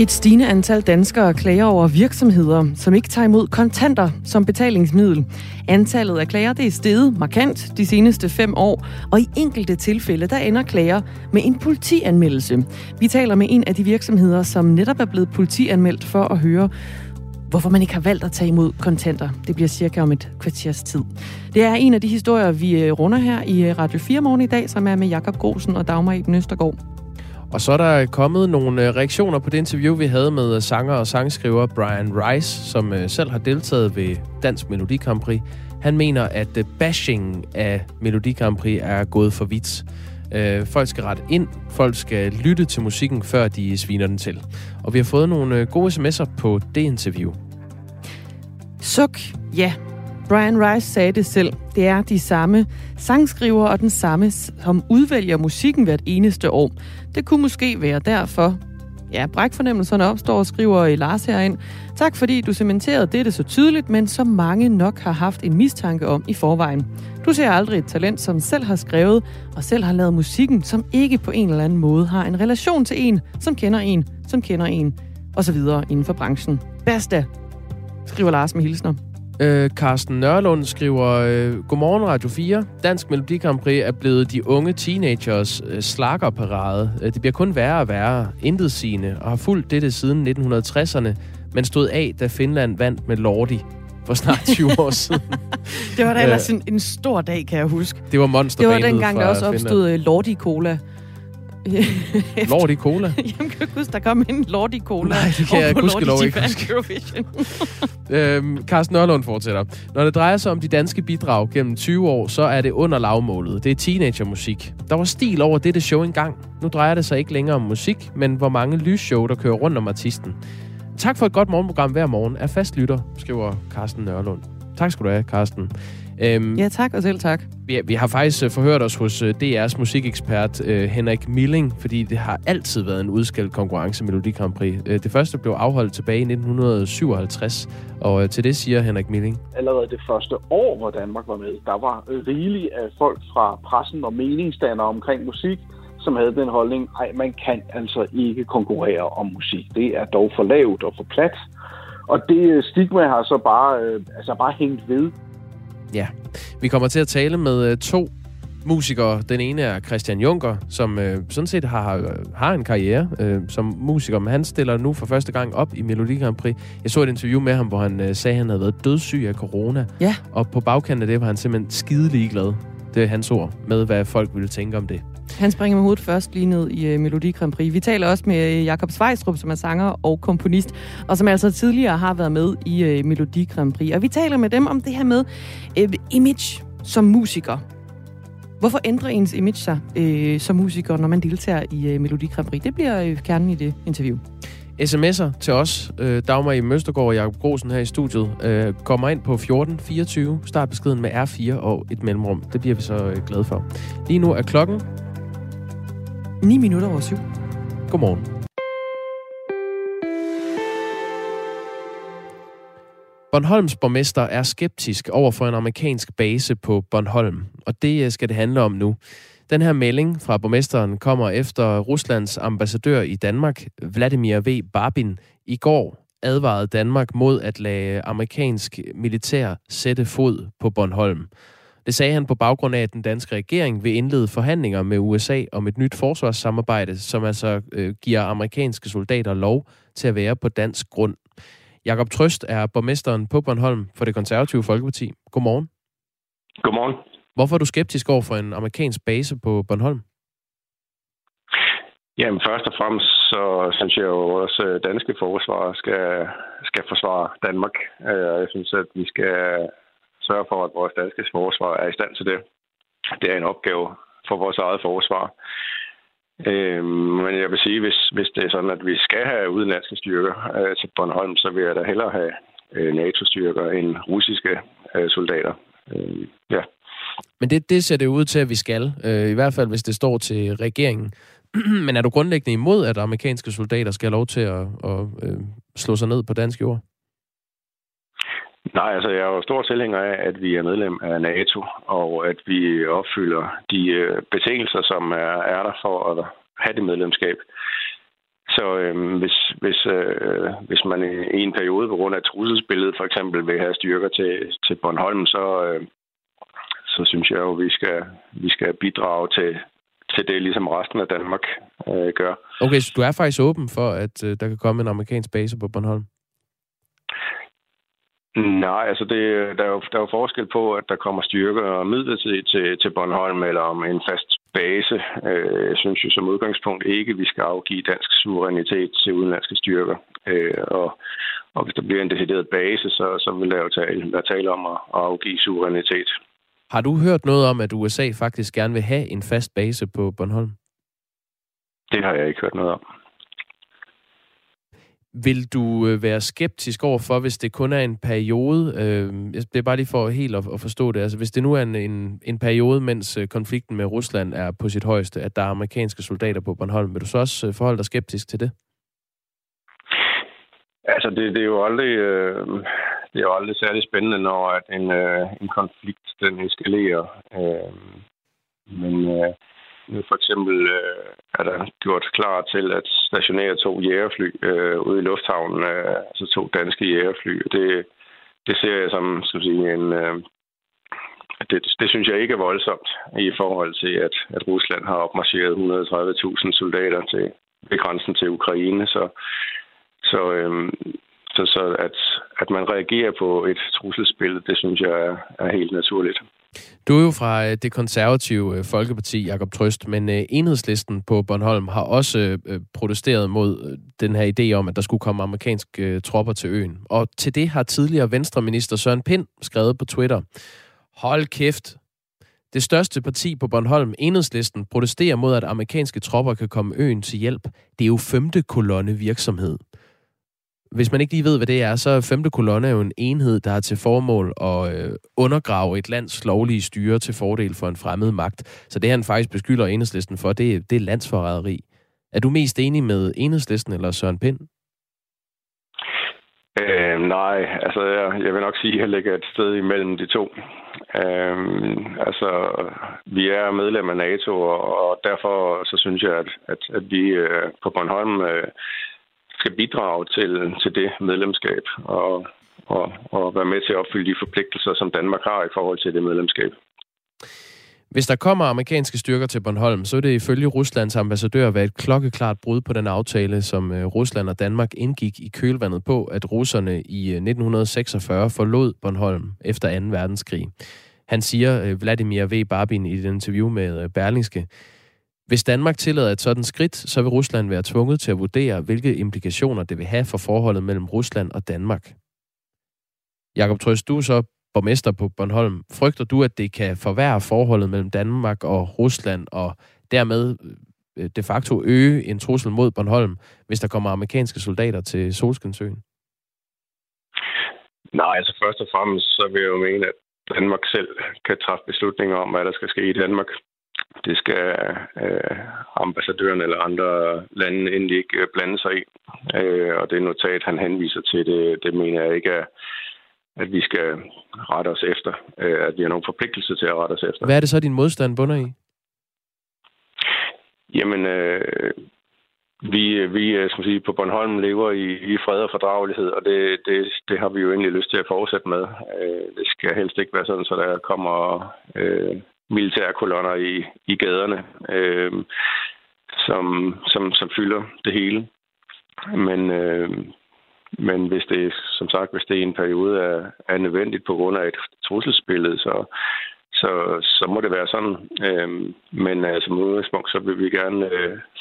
Et stigende antal danskere klager over virksomheder, som ikke tager imod kontanter som betalingsmiddel. Antallet af klager er steget markant de seneste 5 år, og i enkelte tilfælde der ender klager med en politianmeldelse. Vi taler med en af de virksomheder, som netop er blevet politianmeldt for at høre, hvorfor man ikke har valgt at tage imod kontanter. Det bliver cirka om et kvarters tid. Det er en af de historier, vi runder her i Radio 4 morgen i dag, som er med Jakob Grosen og Dagmar Østergaard. Og så er der kommet nogle reaktioner på det interview, vi havde med sanger og sangskriver Brian Rice, som selv har deltaget ved Dansk Melodi Grand Prix. Han mener, at bashing af Melodi Grand Prix er gået for vidt. Folk skal rette ind, folk skal lytte til musikken, før de sviner den til. Og vi har fået nogle gode sms'er på det interview. Suk, ja. Brian Rice sagde det selv. Det er de samme sangskriver og den samme, som udvælger musikken hvert eneste år. Det kunne måske være derfor. Ja, brækfornemmelserne opstår, skriver Lars herind. Tak fordi du cementerede dette så tydeligt, men så mange nok har haft en mistanke om i forvejen. Du ser aldrig et talent, som selv har skrevet og selv har lavet musikken, som ikke på en eller anden måde har en relation til en, som kender en, som kender en, og så videre inden for branchen. Basta, skriver Lars med hilsner. Carsten Nørlund skriver, godmorgen Radio 4. Dansk Melodi Grand Prix er blevet de unge teenagers slakkerparade. Det bliver kun værre og værre, intetsigende, og har fulgt dette siden 1960'erne, men stod af, da Finland vandt med Lordi for snart 20 år siden. Det var da ellers en stor dag, kan jeg huske. Det var monsterbanet fra Finland. Det var dengang, der også opstod Lordi Cola. Lordi Cola? Jamen, kan du huske, der kom en Lordi Cola? Nej, det kan jeg gudskelov ikke huske. Carsten Nørlund fortsætter. Når det drejer sig om de danske bidrag gennem 20 år, så er det under lavmålet. Det er teenagermusik. Der var stil over dette show engang. Nu drejer det sig ikke længere om musik, men hvor mange lysshow, der kører rundt om artisten. Tak for et godt morgenprogram hver morgen af fastlytter, skriver Carsten Nørlund. Tak skal du have, Carsten. Ja, tak og selv tak. Ja, vi har faktisk forhørt os hos DR's musikekspert Henrik Milling, fordi det har altid været en udskældt konkurrence Melodi Grand Prix. Det første blev afholdt tilbage i 1957, og til det siger Henrik Milling. Allerede det første år, hvor Danmark var med, der var rigeligt af folk fra pressen og meningsdannere omkring musik, som havde den holdning, at man kan altså ikke konkurrere om musik. Det er dog for lavt og for plat. Og det stigma har så bare hængt ved. Ja, vi kommer til at tale med to musikere. Den ene er Christian Juncker, som sådan set har en karriere som musiker, men han stiller nu for første gang op i Melodi Grand Prix. Jeg så et interview med ham, hvor han sagde, at han havde været dødssyg af corona. Ja. Og på bagkanten af det var han simpelthen skide ligeglad, det er hans ord, med hvad folk ville tænke om det. Han springer med hovedet først lige ned i Melodi Grand Prix. Vi taler også med Jakob Svejstrup, som er sanger og komponist, og som altså tidligere har været med i Melodi Grand Prix. Og vi taler med dem om det her med image som musiker. Hvorfor ændrer ens image sig som musiker, når man deltager i Melodi Grand Prix? Det bliver kernen i det interview. SMS'er til os, Dagmar Østergaard og Jakob Grosen her i studiet, kommer ind på 1424, start beskeden med R4 og et mellemrum. Det bliver vi så glade for. Lige nu er klokken 9:07. Godmorgen. Bornholms borgmester er skeptisk over for en amerikansk base på Bornholm, og det skal det handle om nu. Den her melding fra borgmesteren kommer efter Ruslands ambassadør i Danmark, Vladimir V. Barbin, i går advarede Danmark mod at lade amerikansk militær sætte fod på Bornholm. Det sagde han på baggrund af, at den danske regering vil indlede forhandlinger med USA om et nyt forsvarssamarbejde, som altså giver amerikanske soldater lov til at være på dansk grund. Jakob Trøst er borgmesteren på Bornholm for Det Konservative Folkeparti. Godmorgen. Godmorgen. Hvorfor er du skeptisk over for en amerikansk base på Bornholm? Jamen først og fremmest så synes jeg jo også, at danske forsvarer skal forsvare Danmark. Jeg synes, at vi skal sørge for, at vores danske forsvar er i stand til det. Det er en opgave for vores eget forsvar. Men jeg vil sige, hvis det er sådan, at vi skal have udenlandske styrker til Bornholm, så vil jeg da hellere have NATO-styrker end russiske soldater. Ja. Men det ser det ud til, at vi skal. I hvert fald, hvis det står til regeringen. Men er du grundlæggende imod, at amerikanske soldater skal have lov til at slå sig ned på dansk jord? Nej, altså jeg er jo stor tilhænger af, at vi er medlem af NATO, og at vi opfylder de betingelser, som er der for at have det medlemskab. Så hvis man i en periode på grund af trusselsbilledet for eksempel vil have styrker til Bornholm, så synes jeg jo, at vi skal bidrage til det, ligesom resten af Danmark gør. Okay, så du er faktisk åben for, at der kan komme en amerikansk base på Bornholm? Nej, altså der er jo forskel på, at der kommer styrker midlertidigt til Bornholm, eller om en fast base. Jeg synes jo som udgangspunkt ikke, at vi skal afgive dansk suverænitet til udenlandske styrker. Og hvis der bliver en decideret base, så vil der jo tale om at afgive suverænitet. Har du hørt noget om, at USA faktisk gerne vil have en fast base på Bornholm? Det har jeg ikke hørt noget om. Vil du være skeptisk overfor, hvis det kun er en periode? Det er bare lige for helt at forstå det. Altså, hvis det nu er en periode, mens konflikten med Rusland er på sit højeste, at der er amerikanske soldater på Bornholm, vil du så også forholde dig skeptisk til det? Altså, det er jo aldrig... Det er jo aldrig særlig spændende, når at en konflikt den eskalerer. Men nu for eksempel er der gjort klar til at stationere 2 jagerfly ude i lufthavnen, altså 2 danske jagerfly. Det ser jeg som det synes jeg ikke er voldsomt i forhold til, at Rusland har opmarcheret 130.000 soldater ved grænsen til Ukraine. Så at man reagerer på et trusselspil, det synes jeg er helt naturligt. Du er jo fra det konservative Folkeparti, Jakob Trøst, men Enhedslisten på Bornholm har også protesteret mod den her idé om, at der skulle komme amerikanske tropper til øen. Og til det har tidligere venstreminister Søren Pind skrevet på Twitter: "Hold kæft! Det største parti på Bornholm, Enhedslisten, protesterer mod, at amerikanske tropper kan komme øen til hjælp. Det er jo 5. kolonne virksomhed." Hvis man ikke lige ved, hvad det er, så er 5. kolonne jo en enhed, der har til formål at undergrave et lands lovlige styre til fordel for en fremmed magt. Så det, han faktisk beskylder Enhedslisten for, det er landsforræderi. Er du mest enig med Enhedslisten eller Søren Pind? Nej, altså jeg vil nok sige, at jeg ligger et sted imellem de to. Altså, vi er medlem af NATO, og derfor så synes jeg, at vi på Bornholm... skal bidrage til det medlemskab og være med til at opfylde de forpligtelser, som Danmark har i forhold til det medlemskab. Hvis der kommer amerikanske styrker til Bornholm, så vil det ifølge Ruslands ambassadør være et klokkeklart brud på den aftale, som Rusland og Danmark indgik i kølvandet på, at russerne i 1946 forlod Bornholm efter 2. verdenskrig. Han siger Vladimir V. Barbin i et interview med Berlingske: "Hvis Danmark tillader et sådan skridt, så vil Rusland være tvunget til at vurdere, hvilke implikationer det vil have for forholdet mellem Rusland og Danmark." Jakob Trøst, du er så borgmester på Bornholm. Frygter du, at det kan forværre forholdet mellem Danmark og Rusland, og dermed de facto øge en trussel mod Bornholm, hvis der kommer amerikanske soldater til Solskinsøen? Nej, altså først og fremmest så vil jeg jo mene, at Danmark selv kan træffe beslutninger om, hvad der skal ske i Danmark. Det skal ambassadøren eller andre lande endelig ikke blande sig i. Og det notat, han henviser til, det mener jeg ikke, at vi skal rette os efter. At vi har nogen forpligtelse til at rette os efter. Hvad er det så, din modstand bunder i? Jamen, vi skal sige, på Bornholm lever i fred og fordragelighed, og det har vi jo egentlig lyst til at fortsætte med. Det skal helst ikke være sådan, så der kommer... militære kolonner i gaderne, som fylder det hele. Men hvis det, som sagt, hvis det i en periode er nødvendigt på grund af et trusselsbillede, så må det være sådan. Men som udgangspunkt, så vil vi gerne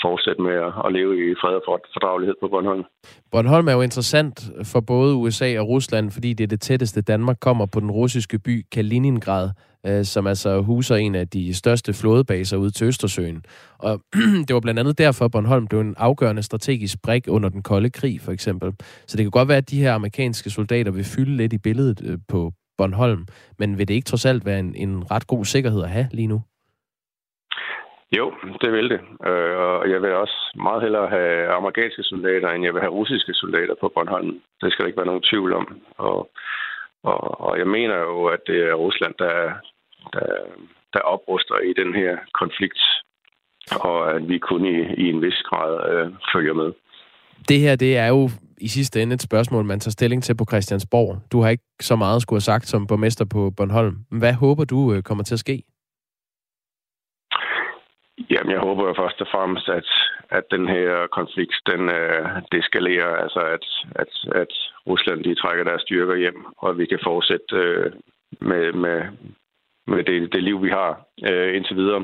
fortsætte med at leve i fred og fordragelighed på Bornholm. Bornholm er jo interessant for både USA og Rusland, fordi det er det tætteste Danmark kommer på den russiske by Kaliningrad, som altså huser en af de største flådebaser ude til Østersøen. Og det var blandt andet derfor, Bornholm blev en afgørende strategisk brik under den kolde krig, for eksempel. Så det kan godt være, at de her amerikanske soldater vil fylde lidt i billedet på Bornholm, men vil det ikke trods alt være en ret god sikkerhed at have lige nu? Jo, det vil det. Og jeg vil også meget hellere have amerikanske soldater, end jeg vil have russiske soldater på Bornholm. Det skal der ikke være nogen tvivl om. Og jeg mener jo, at det er Rusland, der opruster i den her konflikt, og at vi kun i en vis grad følger med. Det her, det er jo i sidste ende et spørgsmål, man tager stilling til på Christiansborg. Du har ikke så meget at skulle have sagt som borgmester på Bornholm. Hvad håber du kommer til at ske? Jamen, jeg håber jo først og fremmest, at den her konflikt, den eskalerer. Altså, at Rusland, de trækker deres styrker hjem, og vi kan fortsætte med det liv, vi har indtil videre.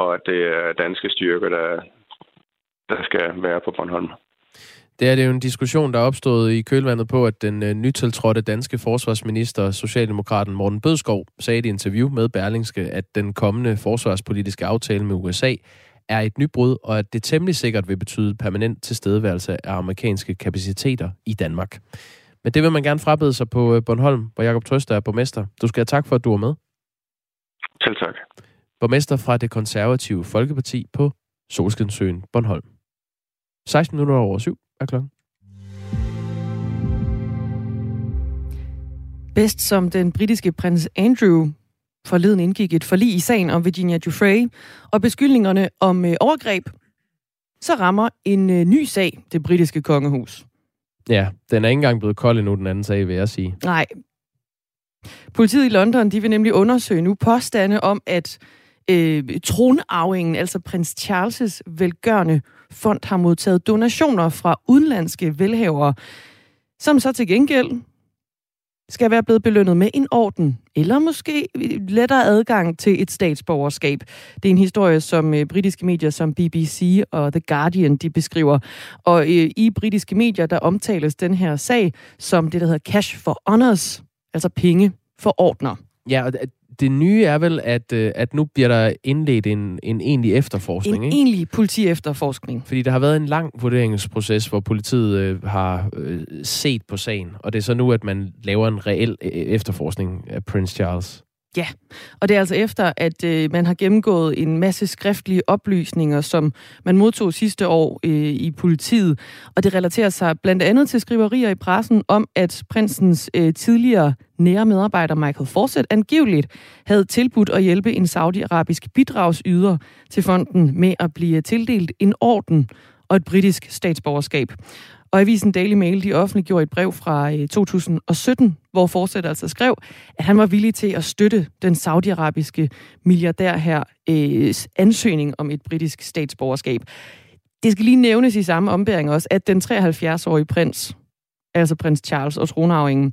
Og at det er danske styrker, der skal være på Bornholm. Det er jo en diskussion, der er opstået i kølvandet på, at den nytiltrådte danske forsvarsminister, socialdemokraten Morten Bødskov, sagde i et interview med Berlingske, at den kommende forsvarspolitiske aftale med USA er et nybrud, og at det temmelig sikkert vil betyde permanent tilstedeværelse af amerikanske kapaciteter i Danmark. Men det vil man gerne frabede sig på Bornholm, hvor Jakob Trøst er borgmester. Du skal have tak for, at du er med. Selv tak. Borgmester fra Det Konservative Folkeparti på Solskinsøen, Bornholm. 16:07 er klokken. Bedst som den britiske prins Andrew forleden indgik et forlig i sagen om Virginia Giuffre og beskyldningerne om overgreb, så rammer en ny sag det britiske kongehus. Ja, den er ikke engang blevet kold endnu, den anden sag, vil jeg sige. Nej. Politiet i London, de vil nemlig undersøge nu påstande om, at tronarvingen, altså prins Charles' velgørende fond, har modtaget donationer fra udenlandske velhavere, som så til gengæld skal være blevet belønnet med en orden, eller måske lettere adgang til et statsborgerskab. Det er en historie, som britiske medier som BBC og The Guardian, de beskriver. Og i britiske medier, der omtales den her sag som det, der hedder cash for honors, altså penge for ordner. Ja, og det nye er vel, at nu bliver der indledt en egentlig efterforskning. En egentlig politiefterforskning. Fordi der har været en lang vurderingsproces, hvor politiet har set på sagen, og det er så nu, at man laver en reel efterforskning af Prince Charles. Ja, og det er altså efter, at man har gennemgået en masse skriftlige oplysninger, som man modtog sidste år i politiet. Og det relaterer sig blandt andet til skriverier i pressen om, at prinsens tidligere nære medarbejder Michael Fawcett angiveligt havde tilbudt at hjælpe en saudiarabisk bidragsyder til fonden med at blive tildelt en orden og et britisk statsborgerskab. Og avisen Daily Mail, de offentliggjorde et brev fra 2017, hvor Fawcett altså skrev, at han var villig til at støtte den saudiarabiske milliardær her ansøgning om et britisk statsborgerskab. Det skal lige nævnes i samme ombæring også, at den 73-årige prins, altså prins Charles og tronarvingen,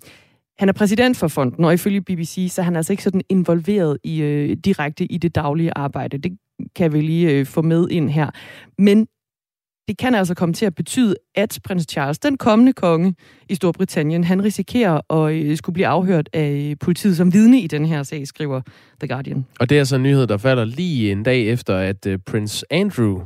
han er præsident for fonden, og ifølge BBC, så er han altså ikke sådan involveret i, direkte i det daglige arbejde. Det kan vi lige få med ind her. Men det kan altså komme til at betyde, at prins Charles, den kommende konge i Storbritannien, han risikerer at skulle blive afhørt af politiet som vidne i den her sag, skriver The Guardian. Og det er altså en nyhed, der falder lige en dag efter, at prins Andrew,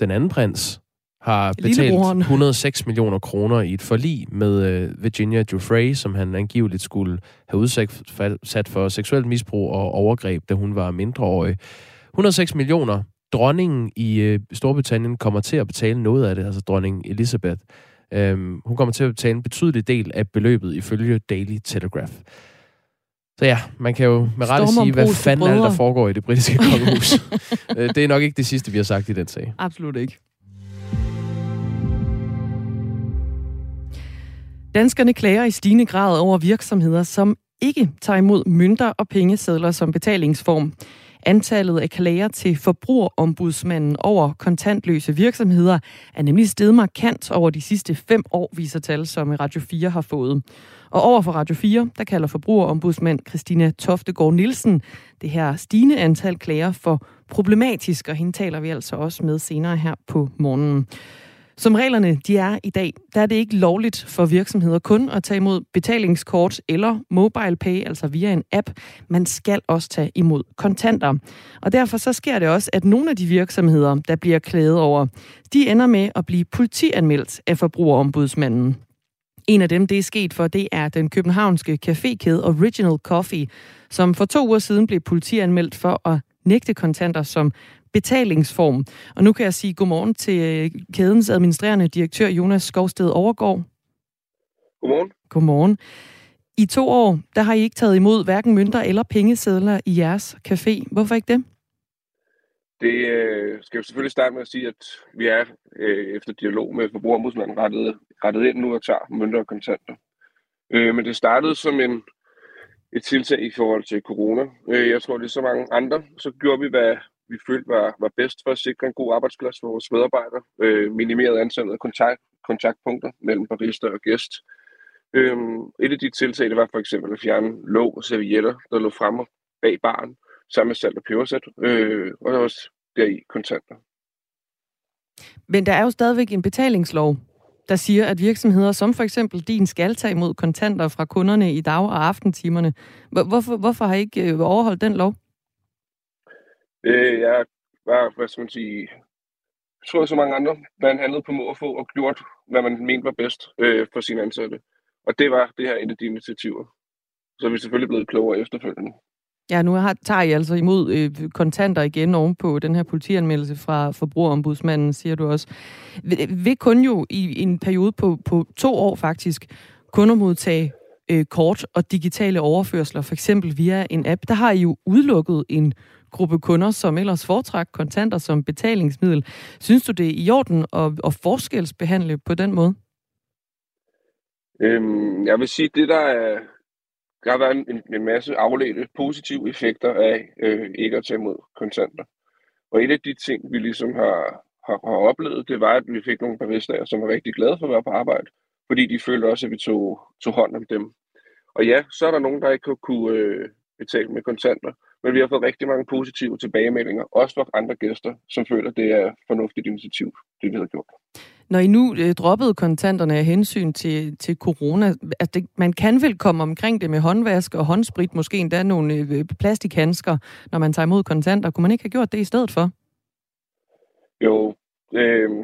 den anden prins, har betalt 106 millioner kroner i et forlig med Virginia Giuffre, som han angiveligt skulle have udsat for seksuelt misbrug og overgreb, da hun var mindreårig. 106 millioner. Dronningen i Storbritannien kommer til at betale noget af det, altså dronning Elizabeth. Hun kommer til at betale en betydelig del af beløbet ifølge Daily Telegraph. Så ja, man kan jo med rette sige, hvad fanden alt der foregår i det britiske kongehus. Det er nok ikke det sidste, vi har sagt i den sag. Absolut ikke. Danskerne klager i stigende grad over virksomheder, som ikke tager imod mønter og pengesedler som betalingsform. Antallet af klager til forbrugerombudsmanden over kontantløse virksomheder er nemlig steget markant over de sidste 5 år, viser tal, som Radio 4 har fået. Og over for Radio 4, der kalder forbrugerombudsmand Christina Toftegård Nielsen det her stigende antal klager for problematisk, og hende taler vi altså også med senere her på morgenen. Som reglerne de er i dag, der er det ikke lovligt for virksomheder kun at tage imod betalingskort eller mobile pay, altså via en app. Man skal også tage imod kontanter. Og derfor så sker det også, at nogle af de virksomheder, der bliver klaget over, de ender med at blive politianmeldt af forbrugerombudsmanden. En af dem, det er sket for, det er den københavnske cafékæde Original Coffee, som for 2 uger siden blev politianmeldt for at nægte kontanter som betalingsform. Og nu kan jeg sige godmorgen til kædens administrerende direktør Jonas Skovsted Overgaard. Godmorgen. Godmorgen. I 2 år, der har I ikke taget imod hverken mønter eller pengesedler i jeres café. Hvorfor ikke det? Det skal jo selvfølgelig starte med at sige, at vi er efter dialog med forbrugerombudsmanden rettet ind nu og tager mønter og kontanter. Men det startede som et tiltag i forhold til corona. Jeg tror, det er så mange andre. Så gjorde vi, hvad vi følte var bedst for at sikre en god arbejdsplads for vores medarbejdere. Minimerede antallet af kontaktpunkter mellem barista og gæst. Et af de tiltag, det var for eksempel at fjerne låg og servietter, der lå fremme bag baren, sammen med salt og pebersæt, og også deri kontanter. Men der er jo stadigvæk en betalingslov, der siger, at virksomheder som for eksempel din skal tage imod kontanter fra kunderne i dag- og aftentimerne. Hvorfor har I ikke overholdt den lov? Jeg var, jeg tror, så mange andre, man handlede på må og få og gjort, hvad man mente var bedst for sine ansatte. Og det var det her et af de initiativer. Så er vi selvfølgelig blevet klogere efterfølgende. Ja, nu tager I altså imod kontanter igen ovenpå den her politianmeldelse fra forbrugerombudsmanden, siger du også. Vil kun jo i en periode på 2 år faktisk kunder modtage kort og digitale overførsler, for eksempel via en app. Der har I jo udelukket en gruppe kunder, som ellers foretrækker kontanter som betalingsmiddel. Synes du, det er i orden at forskelsbehandle på den måde? Jeg vil sige, det der har været en masse afledte positive effekter af ikke at tage imod kontanter. Og et af de ting, vi ligesom har oplevet, det var, at vi fik nogle baristaer, som var rigtig glade for at være på arbejde, fordi de følte også, at vi tog hånd om dem. Og ja, så er der nogen, der ikke har kunne betale med kontanter, men vi har fået rigtig mange positive tilbagemeldinger, også fra andre gæster, som føler, at det er fornuftigt initiativ, det vi har gjort. Når I nu droppede kontanterne af hensyn til corona, altså man kan vel komme omkring det med håndvask og håndsprit, måske endda nogle plastikhandsker, når man tager imod kontanter. Kunne man ikke have gjort det i stedet for? Jo,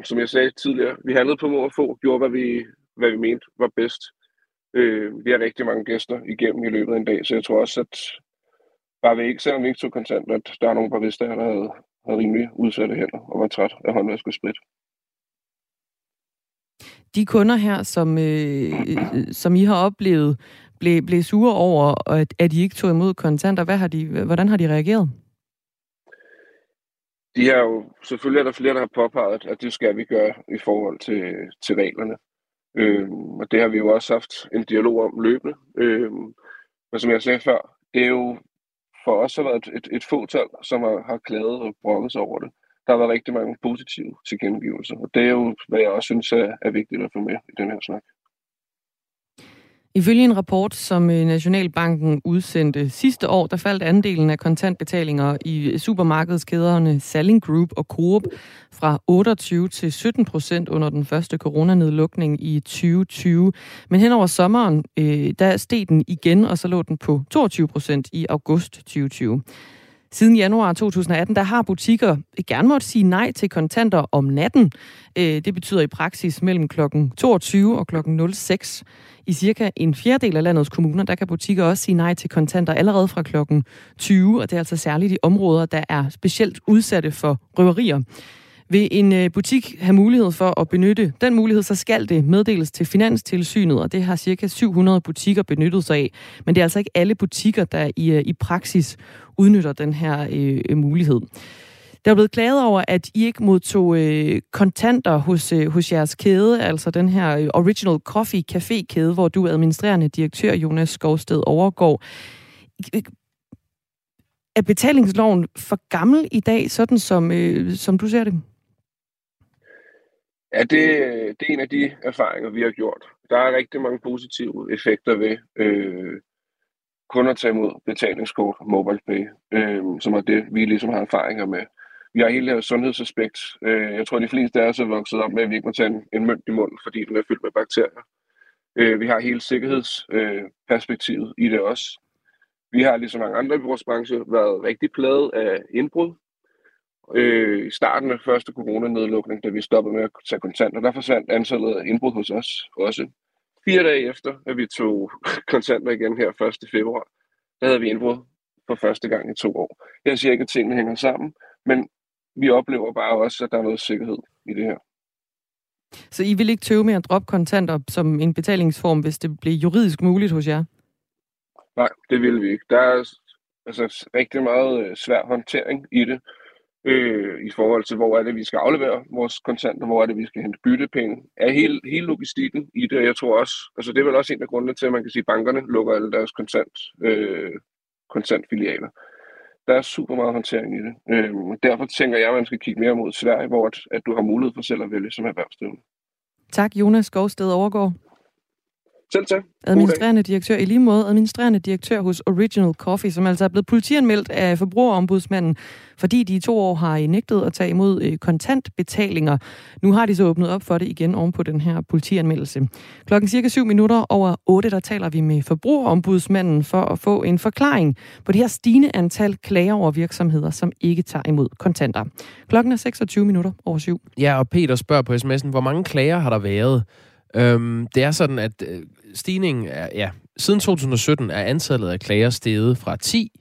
som jeg sagde tidligere, vi handlede på må og få, gjorde, hvad vi mente var bedst. Vi har rigtig mange gæster igennem i løbet af en dag, så jeg tror også, at selvom vi ikke tog kontanter, at der er nogle barister, der havde rimelig udsatte hænder og var træt af håndvask og sprit. De kunder her, som I har oplevet, blev sure over, at de ikke tog imod kontanter. Hvordan har de reageret? Selvfølgelig er der flere, der har påpeget, at det skal vi gøre i forhold til reglerne. Og det har vi jo også haft en dialog om løbende. Men som jeg sagde før, det er jo for os har været et fåtal, som har klaget og brokket sig over det. Der har været rigtig mange positive tilkendegivelser, og det er jo, hvad jeg også synes er vigtigt at få med i den her snak. Ifølge en rapport, som Nationalbanken udsendte sidste år, der faldt andelen af kontantbetalinger i supermarkedskæderne Salling Group og Coop fra 28% til 17% under den første coronanedlukning i 2020. Men hen over sommeren, der steg den igen, og så lå den på 22% i august 2020. Siden januar 2018, der har butikker gerne måtte sige nej til kontanter om natten. Det betyder i praksis mellem kl. 22 og kl. 06. I cirka en fjerdedel af landets kommuner, der kan butikker også sige nej til kontanter allerede fra kl. 20, og det er altså særligt i områder, der er specielt udsatte for røverier. Vil en butik have mulighed for at benytte den mulighed, så skal det meddeles til Finanstilsynet, og det har cirka 700 butikker benyttet sig af. Men det er altså ikke alle butikker, der i praksis udnytter den her mulighed. Der er blevet klaget over, at I ikke modtog kontanter hos jeres kæde, altså den her Original Coffee Café-kæde, hvor du er administrerende direktør, Jonas Skovsted Overgaard. Er betalingsloven for gammel i dag, sådan som du ser det? Ja, det er en af de erfaringer, vi har gjort. Der er rigtig mange positive effekter ved kun at tage imod betalingskort og MobilePay, som er det, vi ligesom har erfaringer med. Vi har hele her sundhedsaspekt. Jeg tror, de fleste af os er vokset op med, at vi ikke må tage en mønt i munden, fordi den er fyldt med bakterier. Vi har hele sikkerhedsperspektivet i det også. Vi har ligesom mange andre i vores branche været rigtig plaget af indbrud. I starten af første coronanedlukning, da vi stoppede med at tage kontanter, der forsvandt antallet af indbrud hos os også. 4 dage efter, at vi tog kontanter igen her 1. februar, der havde vi indbrud for første gang i 2 år. Jeg siger ikke, at tingene hænger sammen, men vi oplever bare også, at der er noget sikkerhed i det her. Så I vil ikke tøve med at droppe kontanter som en betalingsform, hvis det bliver juridisk muligt hos jer? Nej, det vil vi ikke. Der er rigtig meget svær håndtering i det. i forhold til, hvor er det, vi skal aflevere vores kontanter, hvor er det, vi skal hente byttepenge, er hele logistikken i det, og jeg tror også, altså det er vel også en af grundene til, at man kan sige, at bankerne lukker alle deres kontantfilialer. Der er super meget håndtering i det. Derfor tænker jeg, at man skal kigge mere mod Sverige, hvor at du har mulighed for selv at vælge som erhvervsdrivende. Tak, Jonas Skovsted Overgaard. Selv tak. Administrerende direktør i lige måde, administrerende direktør hos Original Coffee, som altså er blevet politianmeldt af forbrugerombudsmanden, fordi de i 2 år har nægtet at tage imod kontantbetalinger. Nu har de så åbnet op for det igen oven på den her politianmeldelse. Klokken cirka 7 minutter over 8, der taler vi med forbrugerombudsmanden for at få en forklaring på det her stigende antal klager over virksomheder, som ikke tager imod kontanter. Klokken er 7:26. Ja, og Peter spørger på sms'en, hvor mange klager har der været? Det er sådan, at stigningen er, siden 2017 er antallet af klager steget fra 10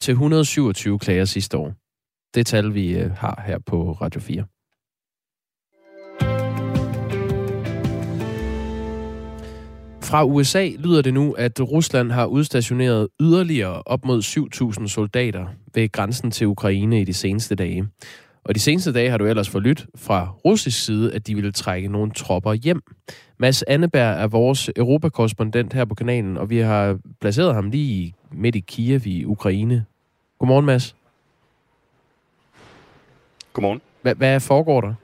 til 127 klager sidste år. Det tal, vi har her på Radio 4. Fra USA lyder det nu, at Rusland har udstationeret yderligere op mod 7.000 soldater ved grænsen til Ukraine i de seneste dage. Og de seneste dage har du ellers forlydt fra russisk side, at de ville trække nogle tropper hjem. Mads Anneberg er vores europakorrespondent her på kanalen, og vi har placeret ham lige midt i Kiev i Ukraine. Godmorgen, Mads. Godmorgen. Hvad foregår der?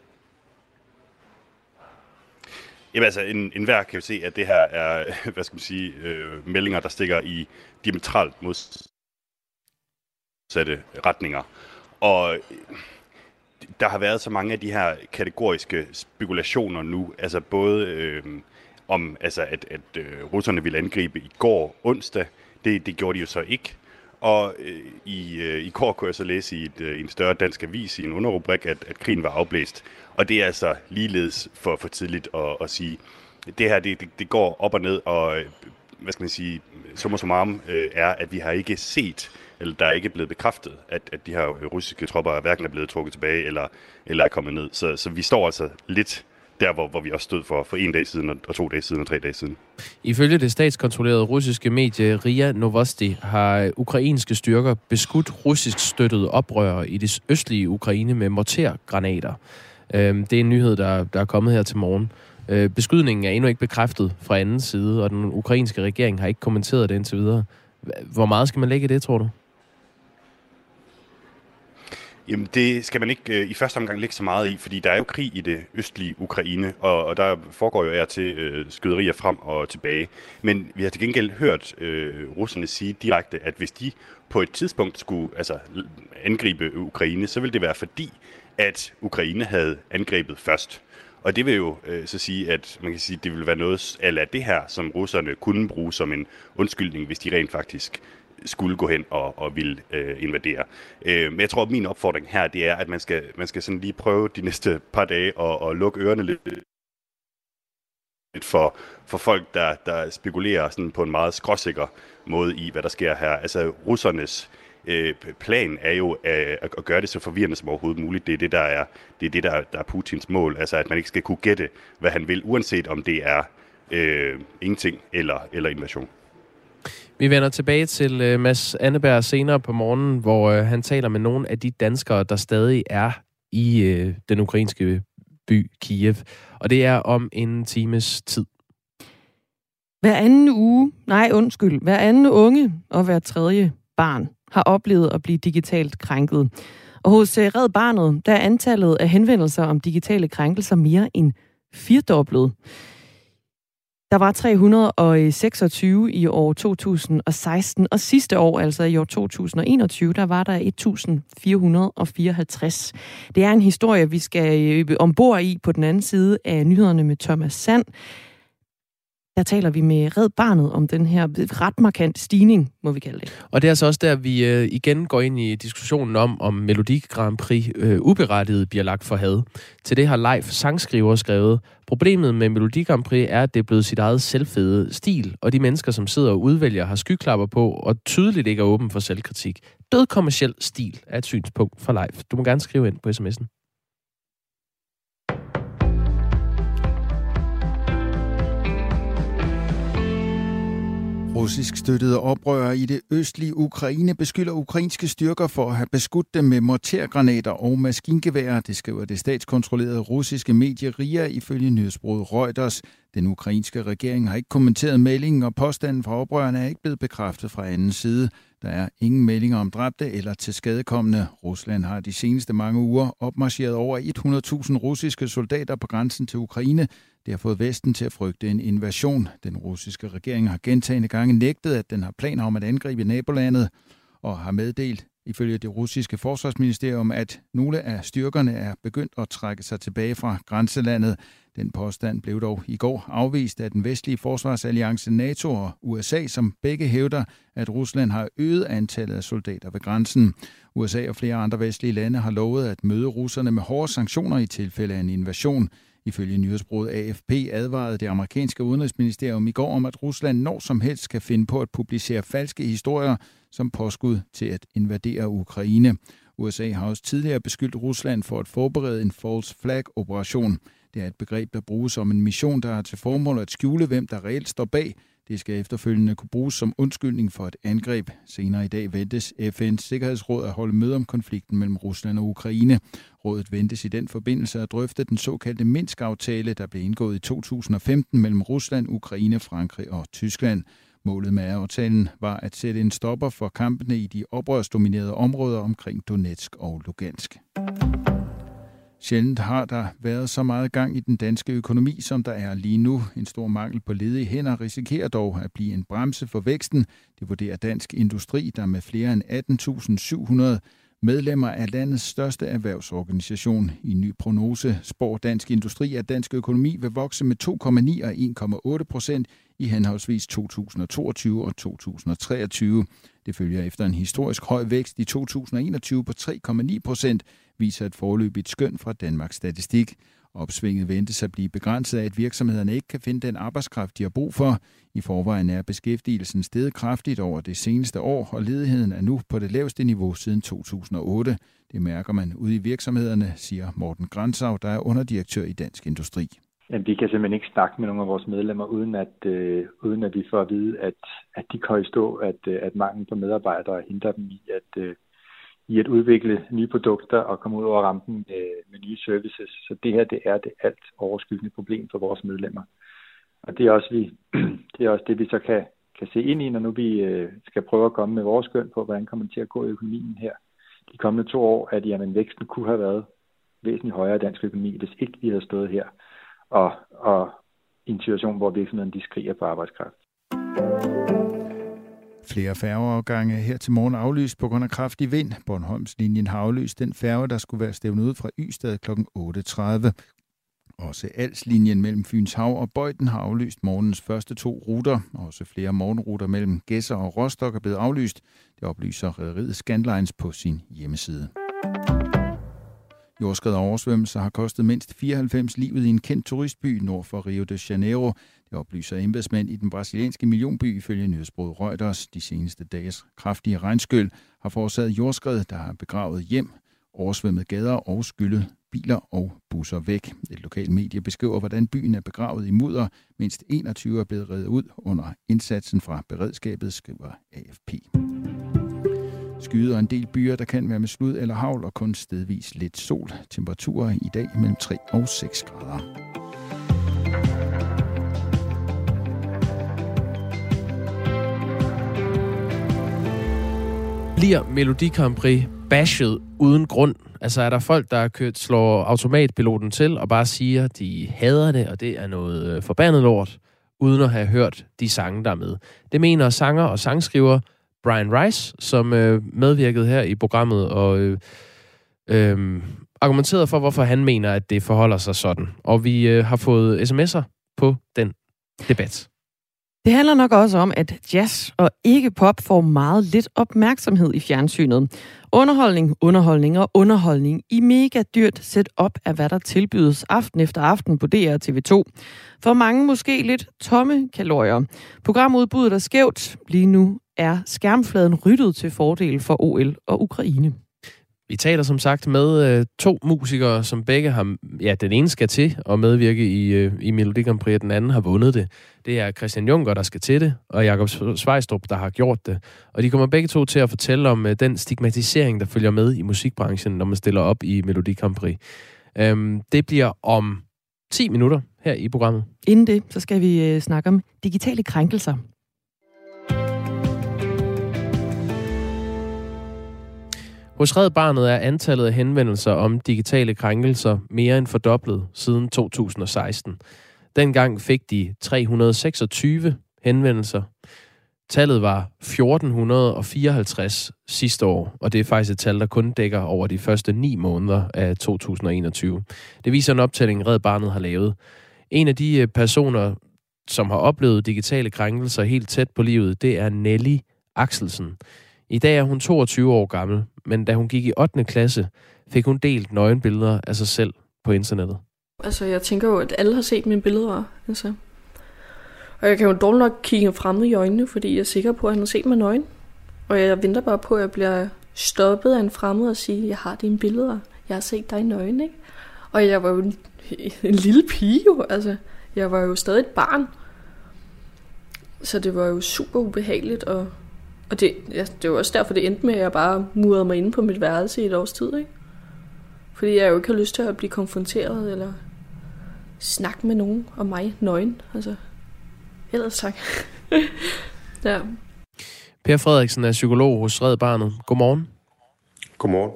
Jamen altså, enhver kan jo se, at det her er, hvad skal man sige, meldinger, der stikker i diametralt modsatte retninger. Og der har været så mange af de her kategoriske spekulationer nu, altså både om, altså at russerne ville angribe i går onsdag, det gjorde de jo så ikke, og i går kunne jeg så læse i en større dansk avis i en underrubrik, at krigen var afblæst, og det er altså ligeledes for tidligt at sige. Det her, det går op og ned, og hvad skal man sige, summa summarum er, at vi har ikke set, eller der er ikke blevet bekræftet, at de her russiske tropper hverken er blevet trukket tilbage, eller er kommet ned. Så vi står altså lidt der, hvor vi også stod for 1 dag siden, og 2 dage siden, og 3 dage siden. Ifølge det statskontrollerede russiske medie RIA Novosti har ukrainske styrker beskudt russisk støttede oprørere i det østlige Ukraine med mortergranater. Det er en nyhed, der er kommet her til morgen. Beskydningen er endnu ikke bekræftet fra anden side, og den ukrainske regering har ikke kommenteret det indtil videre. Hvor meget skal man lægge i det, tror du? Jamen, det skal man ikke i første omgang lægge så meget i, fordi der er jo krig i det østlige Ukraine, og der foregår jo til skyderier frem og tilbage. Men vi har til gengæld hørt russerne sige direkte, at hvis de på et tidspunkt skulle angribe Ukraine, så ville det være fordi, at Ukraine havde angrebet først. Og det vil jo så sige, at man kan sige, at det vil være noget af det her, som russerne kunne bruge som en undskyldning, hvis de rent faktisk skulle gå hen og ville invadere. Men jeg tror, at min opfordring her, det er, at man skal sådan lige prøve de næste par dage og lukke ørerne lidt for folk, der spekulerer sådan på en meget skråsikker måde i, hvad der sker her. Altså russernes plan er jo at gøre det så forvirrende som overhovedet muligt. Det er det, der er Putins mål. Altså at man ikke skal kunne gætte, hvad han vil, uanset om det er ingenting eller invasion. Vi vender tilbage til Mads Anneberg senere på morgenen, hvor han taler med nogle af de danskere, der stadig er i den ukrainske by Kiev. Og det er om en times tid. Hver anden unge og hver tredje barn har oplevet at blive digitalt krænket. Og hos Red Barnet, der er antallet af henvendelser om digitale krænkelser mere end 4-doblet. Der var 326 i år 2016, og sidste år, altså i år 2021, der var der 1454. Det er en historie, vi skal ombord i på den anden side af nyhederne med Thomas Sand. Der taler vi med Red Barnet om den her ret markant stigning, må vi kalde det. Og det er så også der, vi igen går ind i diskussionen om Melodi Grand Prix uberettiget bliver lagt for had. Til det har Leif sangskriver skrevet: problemet med Melodi Grand Prix er, at det er blevet sit eget selvfede stil, og de mennesker, som sidder og udvælger, har skyklapper på og tydeligt ikke er åben for selvkritik. Død kommerciel stil er et synspunkt fra Leif. Du må gerne skrive ind på sms'en. Russisk støttede oprørere i det østlige Ukraine beskylder ukrainske styrker for at have beskudt dem med mortergranater og maskingeværer. Det skriver det statskontrollerede russiske medie RIA ifølge nyhedsbureauet Reuters. Den ukrainske regering har ikke kommenteret meldingen, og påstanden fra oprørerne er ikke blevet bekræftet fra anden side. Der er ingen meldinger om dræbte eller tilskadekommende. Rusland har de seneste mange uger opmarcheret over 100.000 russiske soldater på grænsen til Ukraine. Det har fået Vesten til at frygte en invasion. Den russiske regering har gentagne gange nægtet, at den har planer om at angribe nabolandet, og har meddelt, ifølge det russiske forsvarsministerium, at nogle af styrkerne er begyndt at trække sig tilbage fra grænselandet. Den påstand blev dog i går afvist af den vestlige forsvarsalliance NATO og USA, som begge hævder, at Rusland har øget antallet af soldater ved grænsen. USA og flere andre vestlige lande har lovet at møde russerne med hårde sanktioner i tilfælde af en invasion. Ifølge nyhedsbureauet AFP advarede det amerikanske udenrigsministerium i går om, at Rusland når som helst kan finde på at publicere falske historier som påskud til at invadere Ukraine. USA har også tidligere beskyldt Rusland for at forberede en false flag-operation. Det er et begreb, der bruges som en mission, der har til formål at skjule, hvem der reelt står bag. Det skal efterfølgende kunne bruges som undskyldning for et angreb. Senere i dag ventes FN's Sikkerhedsråd at holde møde om konflikten mellem Rusland og Ukraine. Rådet ventes i den forbindelse at drøfte den såkaldte Minsk-aftale, der blev indgået i 2015 mellem Rusland, Ukraine, Frankrig og Tyskland. Målet med aftalen var at sætte en stopper for kampene i de oprørsdominerede områder omkring Donetsk og Lugansk. Sjældent har der været så meget gang i den danske økonomi, som der er lige nu. En stor mangel på ledige hænder risikerer dog at blive en bremse for væksten. Det vurderer Dansk Industri, der med flere end 18.700 medlemmer af landets største erhvervsorganisation. I en ny prognose spår Dansk Industri, at dansk økonomi vil vokse med 2,9 og 1,8% i henholdsvis 2022 og 2023. Det følger efter en historisk høj vækst i 2021 på 3,9%, viser et foreløbigt skøn fra Danmarks Statistik. Opsvinget ventes at blive begrænset af, at virksomhederne ikke kan finde den arbejdskraft, de har brug for. I forvejen er beskæftigelsen steget kraftigt over det seneste år, og ledigheden er nu på det laveste niveau siden 2008. Det mærker man ude i virksomhederne, siger Morten Grantzau, der er underdirektør i Dansk Industri. Jamen, vi kan simpelthen ikke snakke med nogle af vores medlemmer, uden at vi får at vide, at de kan stå, at mangel på medarbejdere hindrer dem i at udvikle nye produkter og komme ud over rampen med nye services. Så det her, det er det alt overskyggende problem for vores medlemmer. Og det er også det, vi så kan se ind i, når nu vi skal prøve at komme med vores skøn på, hvordan kommer det til at gå i økonomien her de kommende 2 år, at jamen, væksten kunne have været væsentligt højere i dansk økonomi, hvis ikke vi havde stået her og i en situation, hvor virksomheden de skriger på arbejdskraft. Flere færgeafgange her til morgen aflyst på grund af kraftig vind. Bornholmslinjen har aflyst den færge, der skulle være stævnet ud fra Ystad kl. 8.30. Også Als-linjen mellem Fyns Hav og Bøjden har aflyst morgens første 2 ruter. Også flere morgenruter mellem Gedser og Rostock er blevet aflyst. Det oplyser rederiet Scandlines på sin hjemmeside. Jordskred og oversvømmelser har kostet mindst 94 livet i en kendt turistby nord for Rio de Janeiro. Det oplyser embedsmænd i den brasilianske millionby ifølge nyhedsbureauet Reuters. De seneste dages kraftige regnskyl har forårsaget jordskred, der har begravet hjem, oversvømmet gader og skyllet biler og busser væk. Et lokalt medie beskriver, hvordan byen er begravet i mudder. Mindst 21 er blevet revet ud under indsatsen fra beredskabet, skriver AFP. Skyet og en del byer, der kan være med slud eller hagl og kun stedvis lidt sol. Temperaturer i dag mellem 3 og 6 grader. Bliver Melodi Grand Prix bashed uden grund? Altså er der folk, der slår automatpiloten til og bare siger, de hader det, og det er noget forbandet lort, uden at have hørt de sange, der er med. Det mener sanger og sangskriver Brian Rice, som medvirkede her i programmet og argumenterede for, hvorfor han mener, at det forholder sig sådan. Og vi har fået sms'er på den debat. Det handler nok også om, at jazz og ikke pop får meget lidt opmærksomhed i fjernsynet. Underholdning, underholdning og underholdning i mega dyrt setup er, hvad der tilbydes aften efter aften på DR TV2. For mange måske lidt tomme kalorier. Programudbuddet er skævt lige nu. Er skærmfladen ryddet til fordel for OL og Ukraine? Vi taler som sagt med to musikere, som begge har... Ja, den ene skal til at medvirke i Melodi Grand Prix, og den anden har vundet det. Det er Christian Juncker, der skal til det, og Jakob Svejstrup, der har gjort det. Og de kommer begge to til at fortælle om den stigmatisering, der følger med i musikbranchen, når man stiller op i Melodi Grand Prix. Det bliver om 10 minutter her i programmet. Inden det, så skal vi snakke om digitale krænkelser. Hos Red Barnet er antallet af henvendelser om digitale krænkelser mere end fordoblet siden 2016. Dengang fik de 326 henvendelser. Tallet var 1454 sidste år, og det er faktisk et tal, der kun dækker over de første 9 måneder af 2021. Det viser en optælling, Red Barnet har lavet. En af de personer, som har oplevet digitale krænkelser helt tæt på livet, det er Nelly Axelsen. I dag er hun 22 år gammel, men da hun gik i 8. klasse, fik hun delt nøgenbilleder af sig selv på internettet. Altså, jeg tænker jo, at alle har set mine billeder, altså. Og jeg kan jo dårligt nok kigge frem i øjnene, fordi jeg er sikker på, at han har set mig nøgen. Og jeg venter bare på, at jeg bliver stoppet af en fremmed og siger, jeg har dine billeder, jeg har set dig nøgen, ikke? Og jeg var jo en lille pige jo, altså. Jeg var jo stadig et barn. Så det var jo super ubehageligt, og det var også derfor, det endte med, at jeg bare murede mig inde på mit værelse i et års tid, ikke? Fordi jeg jo ikke har lyst til at blive konfronteret eller snakke med nogen om mig nøgen, altså. Ellers tak. Ja. Per Frederiksen er psykolog hos Red Barnet. Godmorgen. Godmorgen.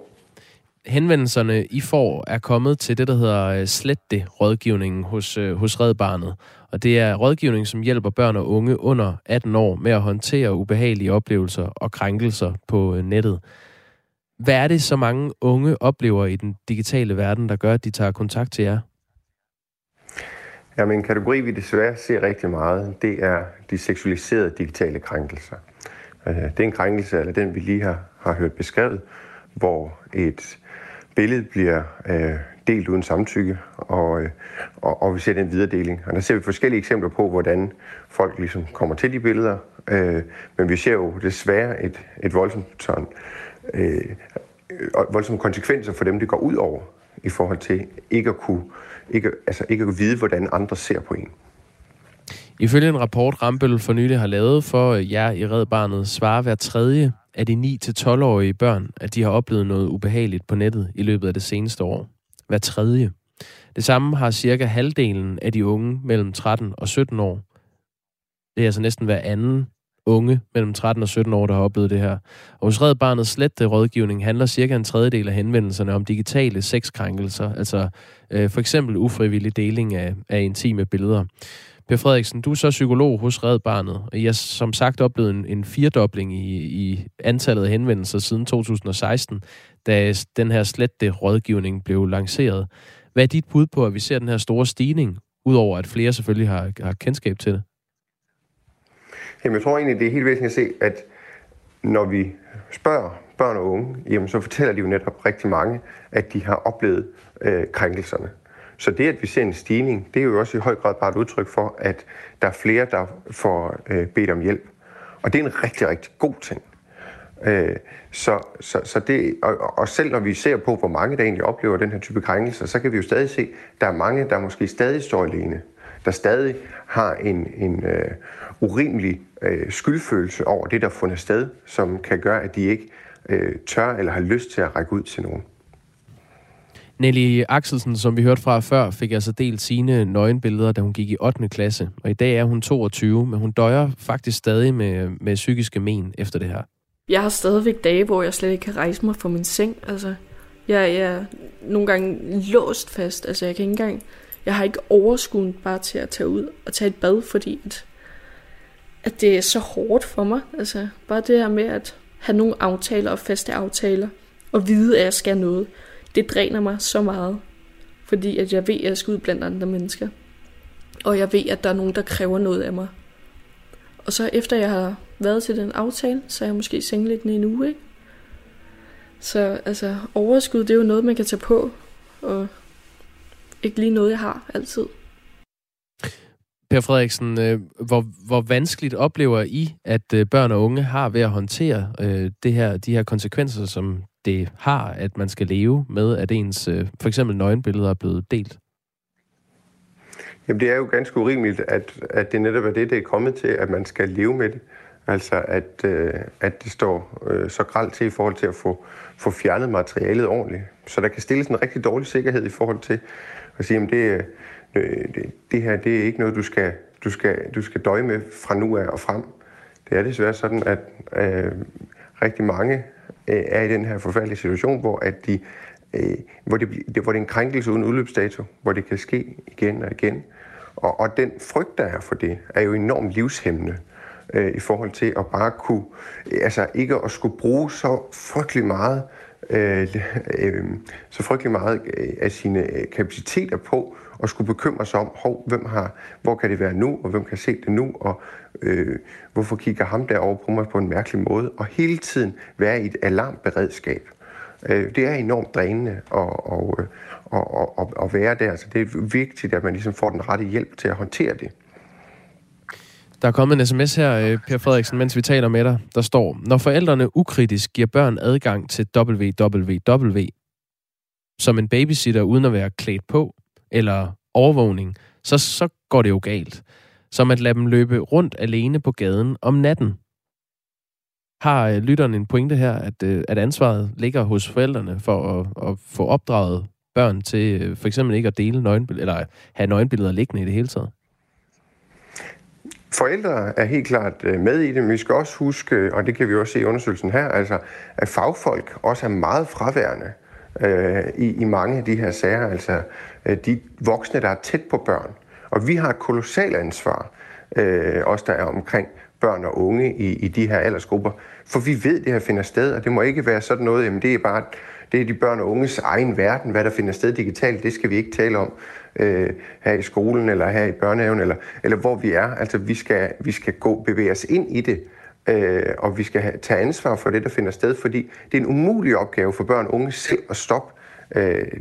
Henvendelserne, I får, er kommet til det, der hedder Slet det-rådgivningen hos Red Barnet. Og det er rådgivning, som hjælper børn og unge under 18 år med at håndtere ubehagelige oplevelser og krænkelser på nettet. Hvad er det, så mange unge oplever i den digitale verden, der gør, at de tager kontakt til jer? Jamen, en kategori, vi desværre ser rigtig meget, det er de seksualiserede digitale krænkelser. Det er en krænkelse, eller den, vi lige har hørt beskrevet, hvor et billede bliver delt uden samtykke, og vi ser den videredeling. Og der ser vi forskellige eksempler på, hvordan folk ligesom kommer til de billeder, men vi ser jo desværre et voldsomme konsekvenser for dem, det går ud over, i forhold til ikke at vide, hvordan andre ser på en. Ifølge en rapport, Rambøl for nylig har lavet for jer i Red Barnet, svarer hver tredje af de 9-12-årige børn, at de har oplevet noget ubehageligt på nettet i løbet af det seneste år. Hver tredje. Det samme har cirka halvdelen af de unge mellem 13 og 17 år. Det er altså næsten hver anden unge mellem 13 og 17 år, der har oplevet det her. Og hos Red Barnets slette rådgivning handler cirka en tredjedel af henvendelserne om digitale sexkrænkelser, altså for eksempel ufrivillig deling af intime billeder. Per Frederiksen, du er så psykolog hos Red Barnet, og I har som sagt oplevet en firdobling i antallet af henvendelser siden 2016, da den her slette rådgivning blev lanceret. Hvad er dit bud på, at vi ser den her store stigning, udover at flere selvfølgelig har kendskab til det? Jamen, jeg tror egentlig, det er helt væsentligt at se, at når vi spørger børn og unge, jamen, så fortæller de jo netop rigtig mange, at de har oplevet krænkelserne. Så det, at vi ser en stigning, det er jo også i høj grad bare et udtryk for, at der er flere, der får bedt om hjælp. Og det er en rigtig, rigtig god ting. Så selv når vi ser på, hvor mange der egentlig oplever den her type krænkelser, så kan vi jo stadig se, at der er mange, der måske stadig står alene, der stadig har en urimelig skyldfølelse over det, der er fundet sted, som kan gøre, at de ikke tør eller har lyst til at række ud til nogen. Nelly Axelsen, som vi hørte fra før, fik altså delt sine nøgenbilleder, da hun gik i 8. klasse. Og i dag er hun 22, men hun døjer faktisk stadig med psykiske men efter det her. Jeg har stadigvæk dage, hvor jeg slet ikke kan rejse mig fra min seng. Altså, jeg er nogle gange låst fast. Altså, jeg har ikke overskud bare til at tage ud og tage et bad, fordi at det er så hårdt for mig. Altså, bare det her med at have nogle aftaler og faste aftaler, og vide, at jeg skal noget. Det dræner mig så meget, fordi at jeg ved, at jeg skal ud blandt andre mennesker. Og jeg ved, at der er nogen, der kræver noget af mig. Og så efter jeg har været til den aftale, så er jeg måske sengeliggende i en uge, ikke? Så altså, overskud, det er jo noget, man kan tage på, og ikke lige noget, jeg har altid. Per Frederiksen, hvor vanskeligt oplever I, at børn og unge har ved at håndtere de her konsekvenser, som det har, at man skal leve med, at ens for eksempel nøgenbilleder er blevet delt? Jamen, det er jo ganske urimeligt, at det netop er det er kommet til, at man skal leve med det. Altså, at det står så grelt til i forhold til at få fjernet materialet ordentligt. Så der kan stilles en rigtig dårlig sikkerhed i forhold til at sige, at det her, det er ikke noget, du skal døje med fra nu af og frem. Det er desværre sådan, at rigtig mange er i den her forfærdelige situation, hvor det er en krænkelse uden udløbsdato, hvor det kan ske igen og igen. Og den frygt, der er for det, er jo enormt livshæmmende i forhold til at bare kunne, altså ikke at skulle bruge så frygtelig meget af sine kapaciteter på og skulle bekymre sig om, hvor kan det være nu, og hvem kan se det nu, og hvorfor kigger ham derovre på mig på en mærkelig måde, og hele tiden være i et alarmberedskab. Det er enormt drænende at være der, så det er vigtigt, at man ligesom får den rette hjælp til at håndtere det. Der er kommet en sms her, Per Frederiksen, mens vi taler med dig. Der står, når forældrene ukritisk giver børn adgang til www, som en babysitter uden at være klædt på, eller overvågning, så går det jo galt. Som at lade dem løbe rundt alene på gaden om natten. Har lytteren en pointe her, at ansvaret ligger hos forældrene for at få opdraget børn til for eksempel ikke at dele nøgenbilleder, eller have nøgenbilleder liggende i det hele taget? Forældre er helt klart med i det, men vi skal også huske, og det kan vi også se i undersøgelsen her, altså, at fagfolk også er meget fraværende i mange af de her sager, altså de voksne, der er tæt på børn. Og vi har et kolossalt ansvar, også der er omkring børn og unge i de her aldersgrupper, for vi ved, at det her finder sted, og det må ikke være sådan noget, jamen det er de børn og unges egen verden, hvad der finder sted digitalt, det skal vi ikke tale om her i skolen, eller her i børnehaven, eller hvor vi er. Altså, vi skal bevæge os ind i det, og vi skal tage ansvar for det, der finder sted, fordi det er en umulig opgave for børn og unge selv at stoppe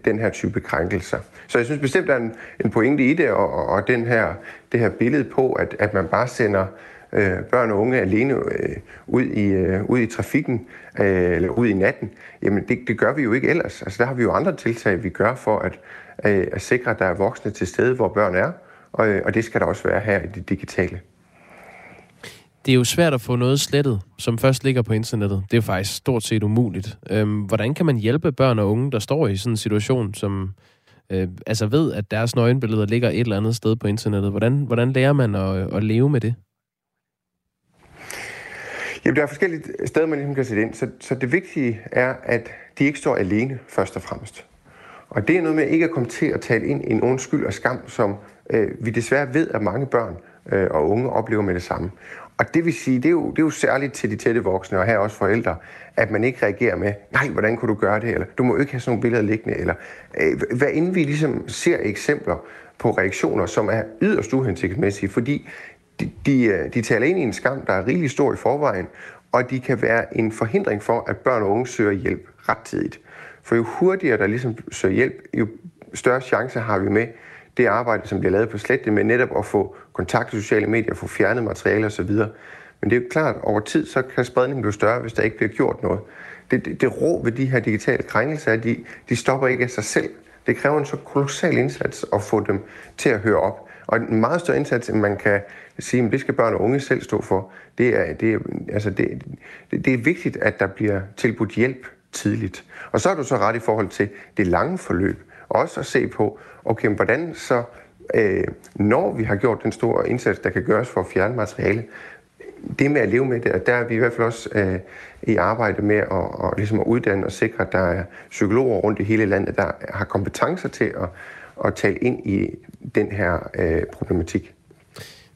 den her type krænkelser. Så jeg synes bestemt, der er en pointe i det, og det her billede på, at man bare sender børn og unge alene ud i trafikken eller ud i natten, jamen det gør vi jo ikke ellers. Altså der har vi jo andre tiltag, vi gør for at sikre, at der er voksne til stede, hvor børn er, og det skal der også være her i det digitale. Det er jo svært at få noget slettet, som først ligger på internettet. Det er faktisk stort set umuligt. Hvordan kan man hjælpe børn og unge, der står i sådan en situation, som altså ved, at deres nøgenbilleder ligger et eller andet sted på internettet? Hvordan lærer man at leve med det? Jamen, der er forskellige steder, man ligesom kan sætte ind. Så det vigtige er, at de ikke står alene, først og fremmest. Og det er noget med ikke at komme til at tale ind i en undskyld og skam, som vi desværre ved, at mange børn og unge oplever med det samme. Og det vil sige, det er jo særligt til de tætte voksne, og her også forældre, at man ikke reagerer med, nej, hvordan kunne du gøre det, eller du må ikke have sådan nogle billeder liggende, eller hvad inden vi ligesom ser eksempler på reaktioner, som er yderst uhensigtsmæssige, fordi de taler ind i en skam, der er rigeligt stor i forvejen, og de kan være en forhindring for, at børn og unge søger hjælp rettidigt. For jo hurtigere der ligesom søger hjælp, jo større chance har vi med det arbejde, som bliver lavet på slettet, med netop at få kontakt til sociale medier, få fjernet materiale osv. Men det er jo klart, at over tid så kan spredningen blive større, hvis der ikke bliver gjort noget. Det rå ved de her digitale krænkelser, at de stopper ikke af sig selv. Det kræver en så kolossal indsats at få dem til at høre op. Og en meget større indsats, end man kan sige, at det skal børn og unge selv stå for. Det er vigtigt, at der bliver tilbudt hjælp tidligt. Og så er du så ret i forhold til det lange forløb. Også at se på, okay, hvordan så, når vi har gjort den store indsats, der kan gøres for at fjerne materiale, det med at leve med det, og der er vi i hvert fald også i arbejde med at ligesom at uddanne og sikre, at der er psykologer rundt i hele landet, der har kompetencer til at tale ind i den her problematik.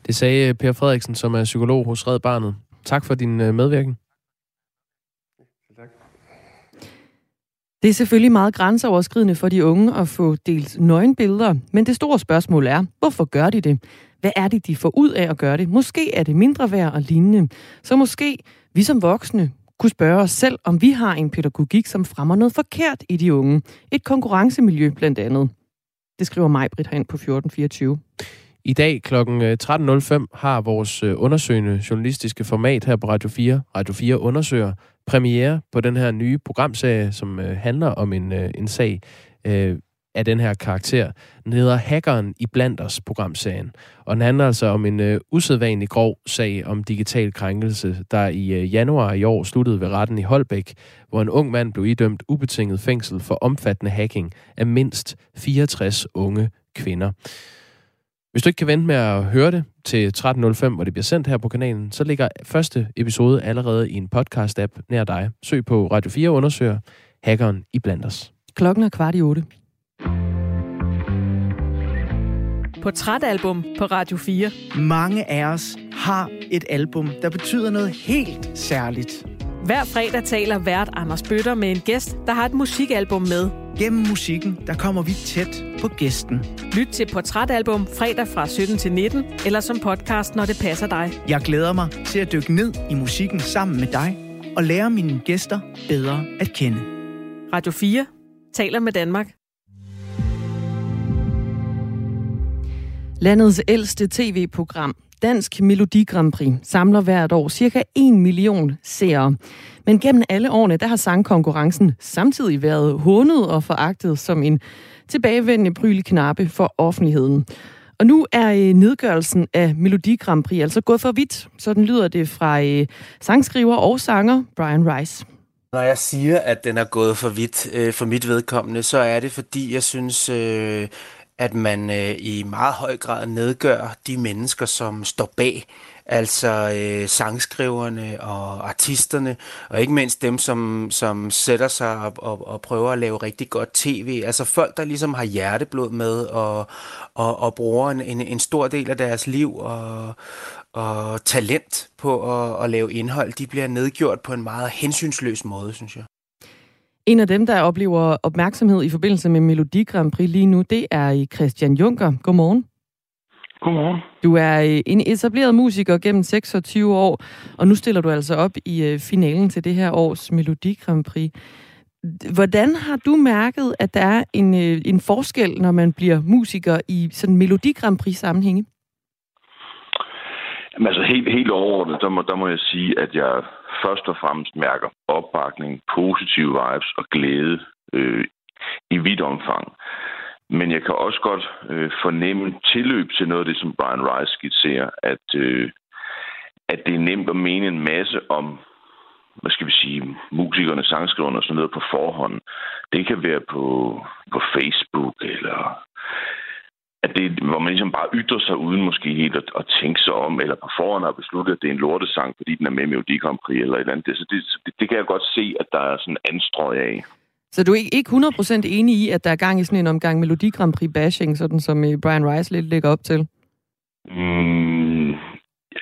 Det sagde Per Frederiksen, som er psykolog hos Red Barnet. Tak for din medvirken. Det er selvfølgelig meget grænseoverskridende for de unge at få delt nøgenbilleder, men det store spørgsmål er, hvorfor gør de det? Hvad er det, de får ud af at gøre det? Måske er det mindre værd og lignende. Så måske vi som voksne kunne spørge os selv, om vi har en pædagogik, som fremmer noget forkert i de unge. Et konkurrencemiljø blandt andet. Det skriver Maj-Britt herind på 1424. I dag kl. 13.05 har vores undersøgende journalistiske format her på Radio 4, Radio 4 Undersøger, premiere på den her nye programserie, som handler om en sag af den her karakter. Den hedder Hackeren i blanders, programserien. Og den handler altså om en usædvanlig grov sag om digital krænkelse, der i januar i år sluttede ved retten i Holbæk, hvor en ung mand blev idømt ubetinget fængsel for omfattende hacking af mindst 64 unge kvinder. Hvis du ikke kan vente med at høre det til 13.05, hvor det bliver sendt her på kanalen, så ligger første episode allerede i en podcast-app nær dig. Søg på Radio 4 Undersøger, Hackeren i blanders. Klokken er 7:15. Portrætalbum på Radio 4. Mange af os har et album, der betyder noget helt særligt. Hver fredag taler vært Anders Bøtter med en gæst, der har et musikalbum med. Gennem musikken, der kommer vi tæt på gæsten. Lyt til Portrætalbum fredag fra 17-19, eller som podcast, når det passer dig. Jeg glæder mig til at dykke ned i musikken sammen med dig, og lære mine gæster bedre at kende. Radio 4 taler med Danmark. Landets ældste tv-program, Dansk Melodi Grand Prix, samler hvert år cirka 1 million seere. Men gennem alle årene, der har sangkonkurrencen samtidig været hånet og foragtet som en tilbagevendende prylknappe for offentligheden. Og nu er nedgørelsen af Melodi Grand Prix altså gået for vidt. Sådan lyder det fra sangskriver og sanger Brian Rice. Når jeg siger, at den er gået for vidt for mit vedkommende, så er det, fordi jeg synes, at man i meget høj grad nedgør de mennesker, som står bag, altså sangskriverne og artisterne, og ikke mindst dem, som sætter sig op og prøver at lave rigtig godt tv. Altså folk, der ligesom har hjerteblod med og bruger en stor del af deres liv og talent på at lave indhold, de bliver nedgjort på en meget hensynsløs måde, synes jeg. En af dem, der oplever opmærksomhed i forbindelse med Melodi Grand Prix lige nu, det er Christian Juncker. Godmorgen. Godmorgen. Du er en etableret musiker gennem 26 år, og nu stiller du altså op i finalen til det her års Melodi Grand Prix. Hvordan har du mærket, at der er en forskel, når man bliver musiker i sådan Melodi Grand Prix-sammenhænge? Jamen, altså helt overordnet, der må jeg sige, at jeg først og fremmest mærker opbakning, positive vibes og glæde i vidt omfang. Men jeg kan også godt fornemme tilløb til noget af det, som Brian Rice skitserer, at det er nemt at mene en masse om, hvad skal vi sige, musikerne, sangskriverne og sådan noget på forhånd. Det kan være på Facebook eller at det, hvor man ligesom bare ytrer sig uden måske helt at tænke sig om, eller på forhånd har besluttet, at det er en lortesang, fordi den er med Melodi Grand Prix eller et eller andet. Så det kan jeg godt se, at der er sådan en anstrøg af. Så du er ikke 100% enig i, at der er gang i sådan en omgang Melodi Grand Prix-bashing, sådan som Brian Rice lidt lægger op til?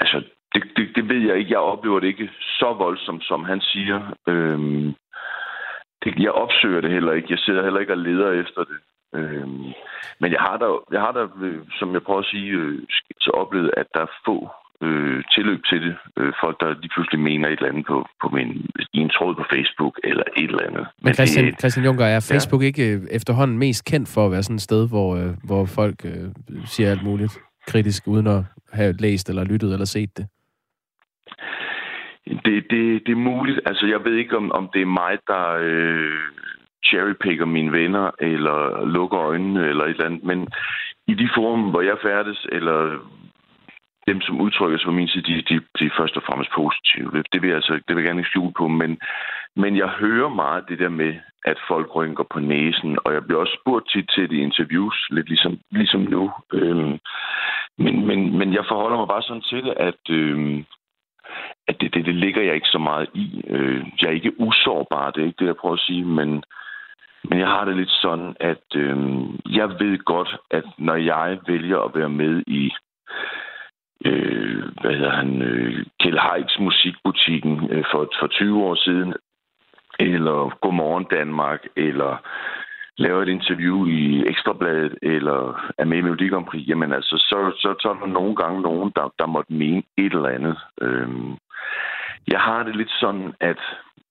Altså, det ved jeg ikke. Jeg oplever det ikke så voldsomt, som han siger. Jeg opsøger det heller ikke. Jeg sidder heller ikke og leder efter det. Men jeg har da, som jeg prøver at sige, oplevet, at der er få tilløb til det. Folk, der lige pludselig mener et eller andet i en tråd på Facebook eller et eller andet. Men Christian Juncker, er Facebook ikke efterhånden mest kendt for at være sådan et sted, hvor folk siger alt muligt kritisk, uden at have læst eller lyttet eller set det? Det er muligt. Altså, jeg ved ikke, om det er mig, der cherrypicker mine venner, eller lukker øjnene, eller et eller andet. Men i de forum, hvor jeg færdes, eller dem, som udtrykker sig på min side, de er først og fremmest positive. Det vil jeg gerne ikke skjule på, men jeg hører meget det der med, at folk rynker på næsen, og jeg bliver også spurgt tit til det i interviews, lidt ligesom nu. Men jeg forholder mig bare sådan til det, at det ligger jeg ikke så meget i. Jeg er ikke usårbar, det er ikke det, jeg prøver at sige, men jeg har det lidt sådan, at jeg ved godt, at når jeg vælger at være med i Kjell Heids musikbutikken for 20 år siden, eller Godmorgen Danmark, eller laver et interview i Ekstrabladet, eller er med i Melodi Grand Prix, jamen altså, så er der nogle gange nogen, der måtte mene et eller andet. Jeg har det lidt sådan, at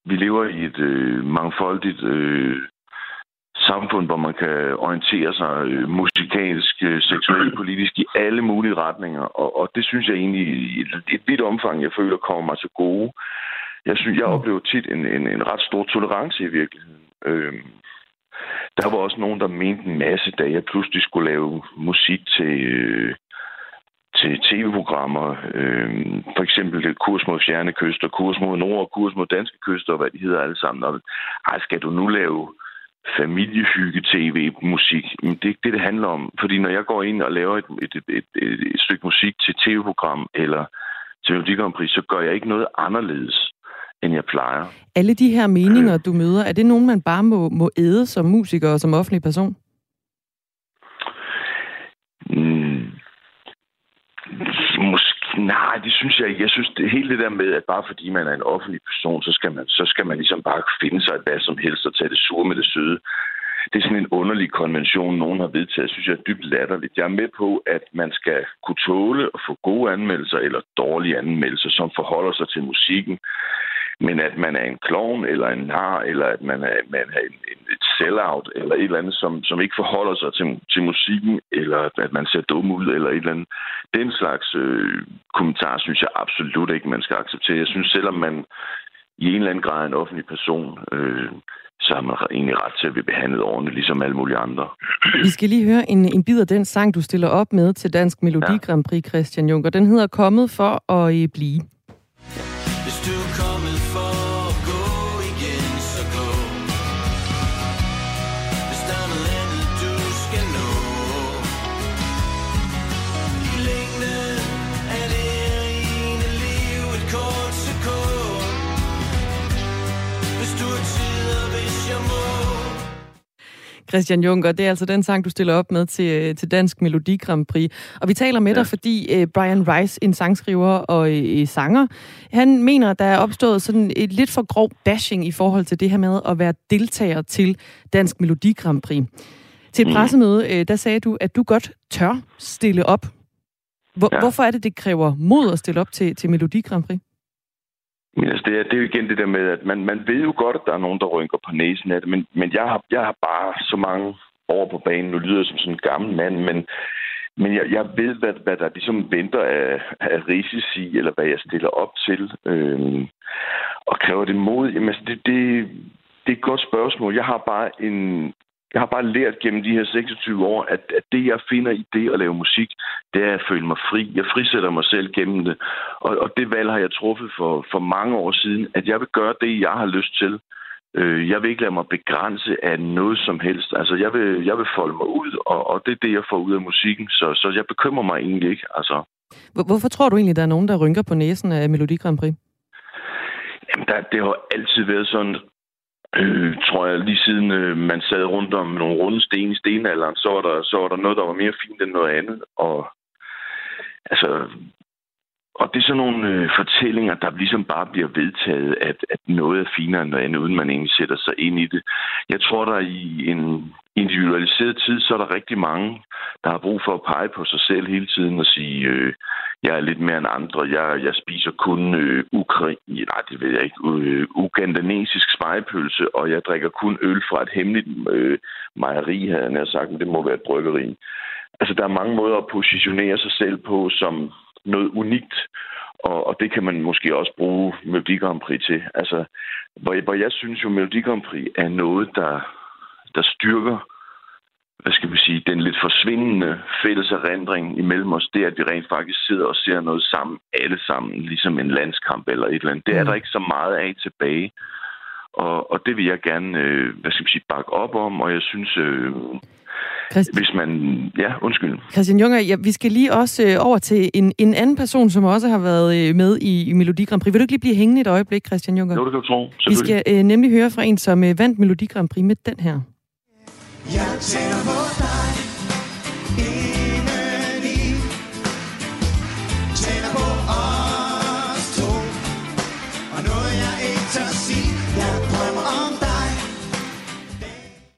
vi lever i et mangfoldigt samfund, hvor man kan orientere sig musikalsk, seksuelt, politisk i alle mulige retninger, og det synes jeg egentlig i et vidt omfang, jeg føler, kommer mig til gode. Jeg synes, jeg oplever tit en ret stor tolerance i virkeligheden. Der var også nogen, der mente en masse, da jeg pludselig skulle lave musik til tv-programmer. For eksempel Kurs mod fjerne kyster, Kurs mod nord, Kurs mod danske kyster, og hvad de hedder alle sammen. Og, skal du nu lave familiehygge-tv-musik? Men det er ikke det, det handler om. Fordi når jeg går ind og laver et stykke musik til tv-program eller til Melodi Grand Prix, så gør jeg ikke noget anderledes, end jeg plejer. Alle de her meninger, du møder, er det nogen, man bare må æde som musiker og som offentlig person? Nej, det synes jeg ikke. Jeg synes, det hele det der med, at bare fordi man er en offentlig person, så skal man ligesom bare finde sig hvad som helst og tage det sure med det søde. Det er sådan en underlig konvention, nogen har vedtaget, synes jeg er dybt latterligt. Jeg er med på, at man skal kunne tåle at få gode anmeldelser eller dårlige anmeldelser, som forholder sig til musikken. Men at man er en klovn eller en nar, eller at man er et sellout, eller et eller andet, som ikke forholder sig til musikken, eller at man ser dum ud, eller et eller andet. Den slags kommentar synes jeg absolut ikke, man skal acceptere. Jeg synes, selvom man i en eller anden grad er en offentlig person, så har man egentlig ret til at blive behandlet ordentligt, ligesom alle mulige andre. Vi skal lige høre en bid af den sang, du stiller op med til Dansk Melodi Grand Prix, Christian Juncker. Den hedder Kommet for at blive. Hvis du er kommet for at gå igen, så gå. Hvis der er noget andet, du skal nå. I længden er det rene liv et kort sekund. Hvis du har tid, og hvis jeg må. Christian Juncker, det er altså den sang, du stiller op med til Dansk Melodi Grand Prix. Og vi taler med dig, fordi Brian Rice, en sangskriver og sanger, han mener, der er opstået sådan et lidt for grov bashing i forhold til det her med at være deltager til Dansk Melodi Grand Prix. Til et pressemøde, der sagde du, at du godt tør stille op. Hvorfor er det, det kræver mod at stille op til Melodi Grand Prix? Men altså, det er jo igen det der med, at man ved jo godt, at der er nogen, der rynker på næsen af det, men jeg har bare så mange år på banen, nu lyder jeg som sådan en gammel mand, men jeg ved, hvad der ligesom venter af risici, eller hvad jeg stiller op til, og kræver det mod. Jamen altså, det er et godt spørgsmål. Jeg har bare lært gennem de her 26 år, at det, jeg finder i det at lave musik, det er at føle mig fri. Jeg frisætter mig selv gennem det. Og det valg har jeg truffet for mange år siden, at jeg vil gøre det, jeg har lyst til. Jeg vil ikke lade mig begrænse af noget som helst. Altså, jeg vil folde mig ud, og det er det, jeg får ud af musikken. Så jeg bekymrer mig egentlig ikke. Altså. Hvorfor tror du egentlig, der er nogen, der rynker på næsen af Melodi Grand Prix? Jamen, det har altid været sådan. Tror jeg, lige siden man sad rundt om nogle runde sten i stenalderen, så var der noget, der var mere fint end noget andet. Og det er sådan nogle fortællinger, der ligesom bare bliver vedtaget, at noget er finere end noget andet, uden man egentlig sætter sig ind i det. Jeg tror, der i en individualiseret tid, så er der rigtig mange, der har brug for at pege på sig selv hele tiden og sige, jeg er lidt mere end andre, jeg spiser kun ugandanesisk spegepølse, og jeg drikker kun øl fra et hemmeligt mejeri, havde jeg sagt, men det må være et bryggeri. Altså, der er mange måder at positionere sig selv på som noget unikt, og det kan man måske også bruge Melodi Grand Prix til. Altså, hvor jeg synes jo, Melodi Grand Prix er noget, der styrker, hvad skal vi sige, den lidt forsvindende fælles erindring imellem os, det er, at vi rent faktisk sidder og ser noget sammen, alle sammen, ligesom en landskamp eller et eller andet. Det er der ikke så meget af tilbage, og det vil jeg gerne, hvad skal vi sige, bakke op om, og jeg synes, hvis man... Ja, undskyld. Christian Juncker, ja, vi skal lige også over til en anden person, som også har været med i Melodi Grand Prix. Vil du ikke lige blive hængende et øjeblik, Christian Juncker? Jo, det kan du tro. Vi skal nemlig høre fra en, som vandt Melodi Grand Prix med den her. Jeg tænder på dig indeni, tænder på os to, og noget jeg ikke tør sige, jeg drømmer om dig.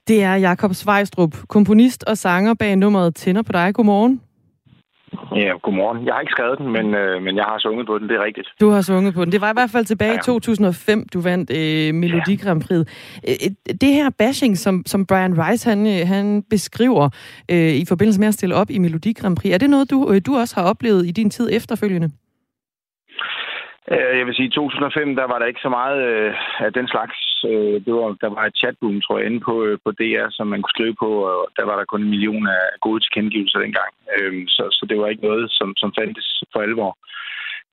Det er Jakob Svejstrup, komponist og sanger bag nummeret Tænder på dig. Godmorgen. Ja, godmorgen. Jeg har ikke skrevet den, men jeg har sunget på den, det er rigtigt. Du har sunget på den. Det var i hvert fald tilbage i 2005, du vandt Melodi Grand Prix. Det her bashing, som Brian Rice han beskriver i forbindelse med at stille op i Melodi Grand Prix, er det noget, du også har oplevet i din tid efterfølgende? Jeg vil sige, i 2005, der var der ikke så meget af den slags. Der var et chatroom, tror jeg, inde på DR, som man kunne skrive på, og der var der kun 1 million af gode tilkendegivelser dengang. Så det var ikke noget, som fandtes for alvor.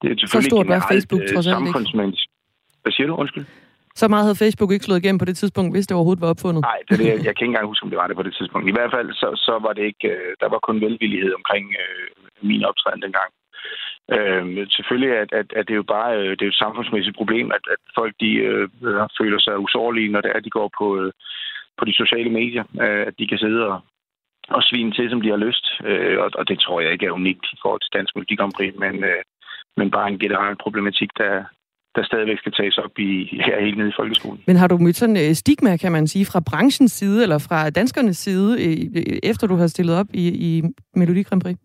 Det er selvfølgelig så stort var Facebook trods alt ikke. Hvad siger du? Undskyld? Så meget havde Facebook ikke slået igennem på det tidspunkt, hvis det overhovedet var opfundet? Nej, det er det. Jeg kan ikke engang huske, om det var det på det tidspunkt. I hvert fald, så var det ikke... Der var kun velvillighed omkring min optræden dengang. Selvfølgelig at det er jo bare det er et samfundsmæssigt problem, at folk de føler sig usårlige, når det er, de går på de sociale medier, at de kan sidde og svine til, som de har lyst. Og det tror jeg ikke er unikt i forhold til Dansk Melodi Grand Prix, men bare en generel problematik, der stadigvæk skal tages op her helt nede i folkeskolen. Men har du mødt sådan stigma, kan man sige, fra branchens side eller fra danskernes side, efter du har stillet op i Melodi Grand Prix?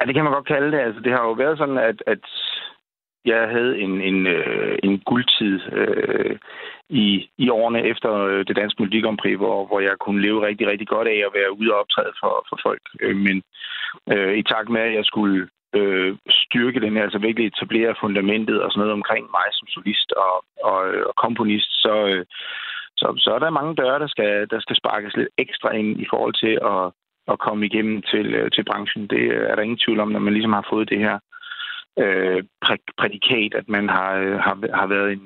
Ja, det kan man godt kalde det. Altså, det har jo været sådan, at jeg havde en guldtid i årene efter det danske Melodi Grand Prix, hvor jeg kunne leve rigtig, rigtig godt af at være ude og optræde for folk. Men i takt med, at jeg skulle styrke den, altså virkelig etablere fundamentet og sådan noget omkring mig som solist og komponist, så er der mange døre, der skal sparkes lidt ekstra ind i forhold til at komme igennem til branchen. Det er der ingen tvivl om, når man ligesom har fået det her prædikat, at man har været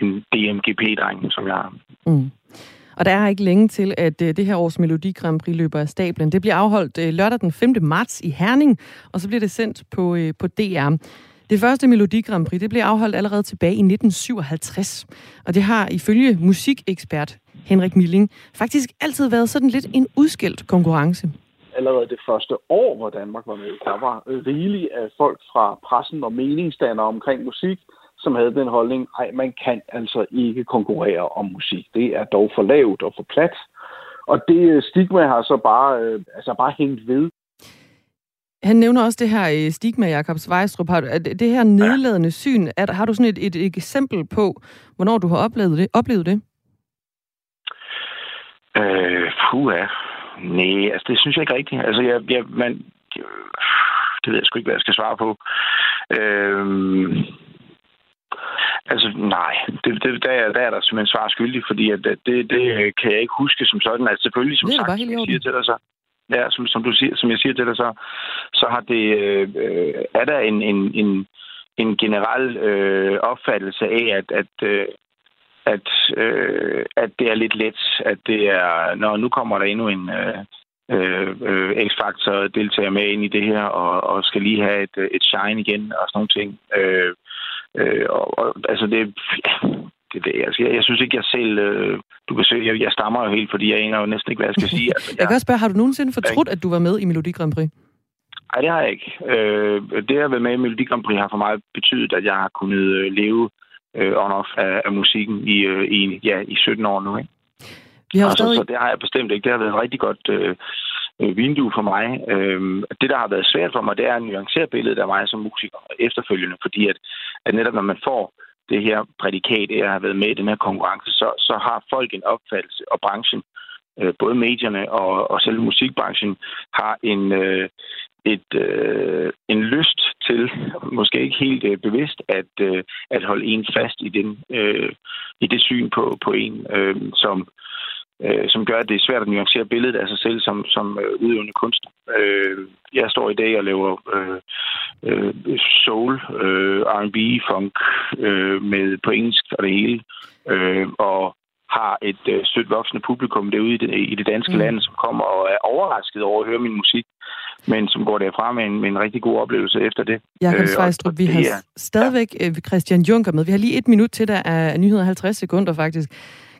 en DMGP-dreng, som jeg har. Mm. Og der er ikke længe til, at det her års Melodi Grand Prix løber af stablen. Det bliver afholdt lørdag den 5. marts i Herning, og så bliver det sendt på DR. Det første Melodi Grand Prix, det blev afholdt allerede tilbage i 1957. Og det har ifølge musikekspert Henrik Milling faktisk altid været sådan lidt en udskældt konkurrence. Allerede det første år, hvor Danmark var med, der var rigeligt af folk fra pressen og meningsdannere omkring musik, som havde den holdning, at man kan altså ikke konkurrere om musik. Det er dog for lavt og for plat. Og det stigma har så bare hængt ved. Han nævner også det her stigma, Jakob Svejstrup. Det her nedladende syn, har du sådan et eksempel på, hvornår du har oplevet det? Nej, altså det synes jeg ikke rigtigt. Altså, det ved jeg sgu ikke, hvad jeg skal svare på. Altså, nej. Der er der simpelthen svar skyldig, fordi at det kan jeg ikke huske som sådan. Altså, selvfølgelig, som sagt, som jeg siger til dig så. Ja, som du siger, som jeg siger til dig så har det... er der en generel opfattelse af, at det er lidt let, at det er... Nå, nu kommer der endnu en... X-Factor deltager med ind i det her, og skal lige have et shine igen, og sådan nogle ting. Altså det altså, jeg synes ikke, jeg selv... Du kan se, jeg stammer jo helt, fordi jeg aner jo næsten ikke, hvad jeg skal sige. Altså, jeg kan også spørge, har du nogensinde fortrudt, at du var med i Melodi Grand Prix? Nej, det har jeg ikke. Det at være med i Melodi Grand Prix har for mig betydet, at jeg har kunnet leve on-off af musikken i 17 år nu, ikke? Så det har jeg bestemt ikke. Det har været et rigtig godt vindue for mig. Det, der har været svært for mig, det er at nuancere billedet af mig som musiker efterfølgende, fordi at netop når man får det her prædikat, jeg har været med i den her konkurrence, så har folk en opfattelse, og branchen, både medierne og selve musikbranchen, har en lyst til, måske ikke helt bevidst, at holde en fast i det syn på en, som gør, at det er svært at nuancere billedet af sig selv som udøvende kunstner. Jeg står i dag og laver soul, R&B, funk med på engelsk og det hele, og har et sødt voksende publikum derude i det danske land, som kommer og er overrasket over at høre min musik, men som går derfra med en rigtig god oplevelse efter det. Jakob Svejstrup, vi har stadigvæk Christian Juncker med. Vi har lige 1 minut til, der er nyheder 50 sekunder faktisk. Ja.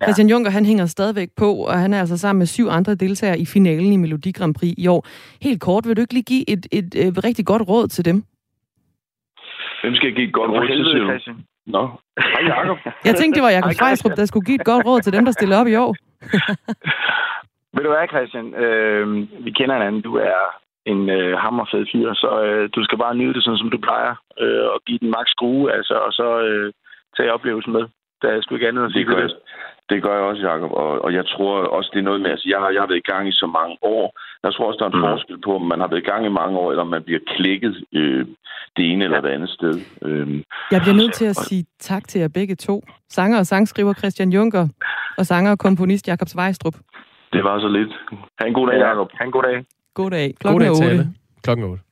Christian Juncker, han hænger stadigvæk på, og han er altså sammen med 7 andre deltagere i finalen i Melodi Grand Prix i år. Helt kort, vil du ikke lige give et rigtig godt råd til dem? Hvem skal jeg give et godt råd til, Christian? Nå, hej Jakob. Jeg tænkte, det var Jakob Svejstrup, der skulle give et godt råd til dem, der stiller op i år. Ved du hvad, Christian? Vi kender hinanden. Du er en hammerfed fyr, så du skal bare nyde det, sådan som du plejer, og give den maks skrue, altså, og så tage oplevelsen med. Der er sgu ikke andet at sige på det. Det gør jeg også, Jakob, og jeg tror også, det er noget med, altså jeg har været i gang i så mange år. Jeg tror også, der er en forskel på, om man har været i gang i mange år, eller om man bliver klikket det ene eller det andet sted. Jeg bliver nødt til at sige tak til jer begge to. Sanger og sangskriver Christian Juncker, og sanger og komponist Jakob Svejstrup. Det var så lidt. Ha' en god dag, Jakob. Ha' en god dag. God dag. Klokken er 8.